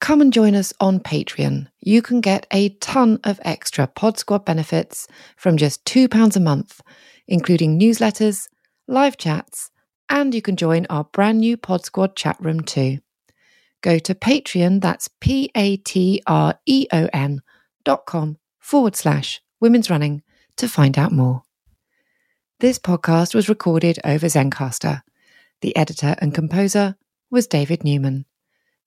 Come and join us on Patreon. You can get a ton of extra Pod Squad benefits from just £2 a month, including newsletters, live chats, and you can join our brand new Pod Squad chat room too. Go to Patreon, that's patreon.com/womensrunning to find out more. This podcast was recorded over Zencastr. The editor and composer was David Newman.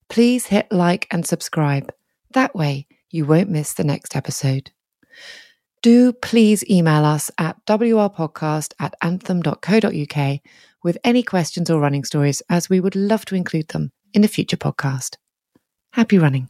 Please hit like and subscribe. That way you won't miss the next episode. Do please email us at wrpodcast@anthem.co.uk with any questions or running stories, as we would love to include them in a future podcast. Happy running.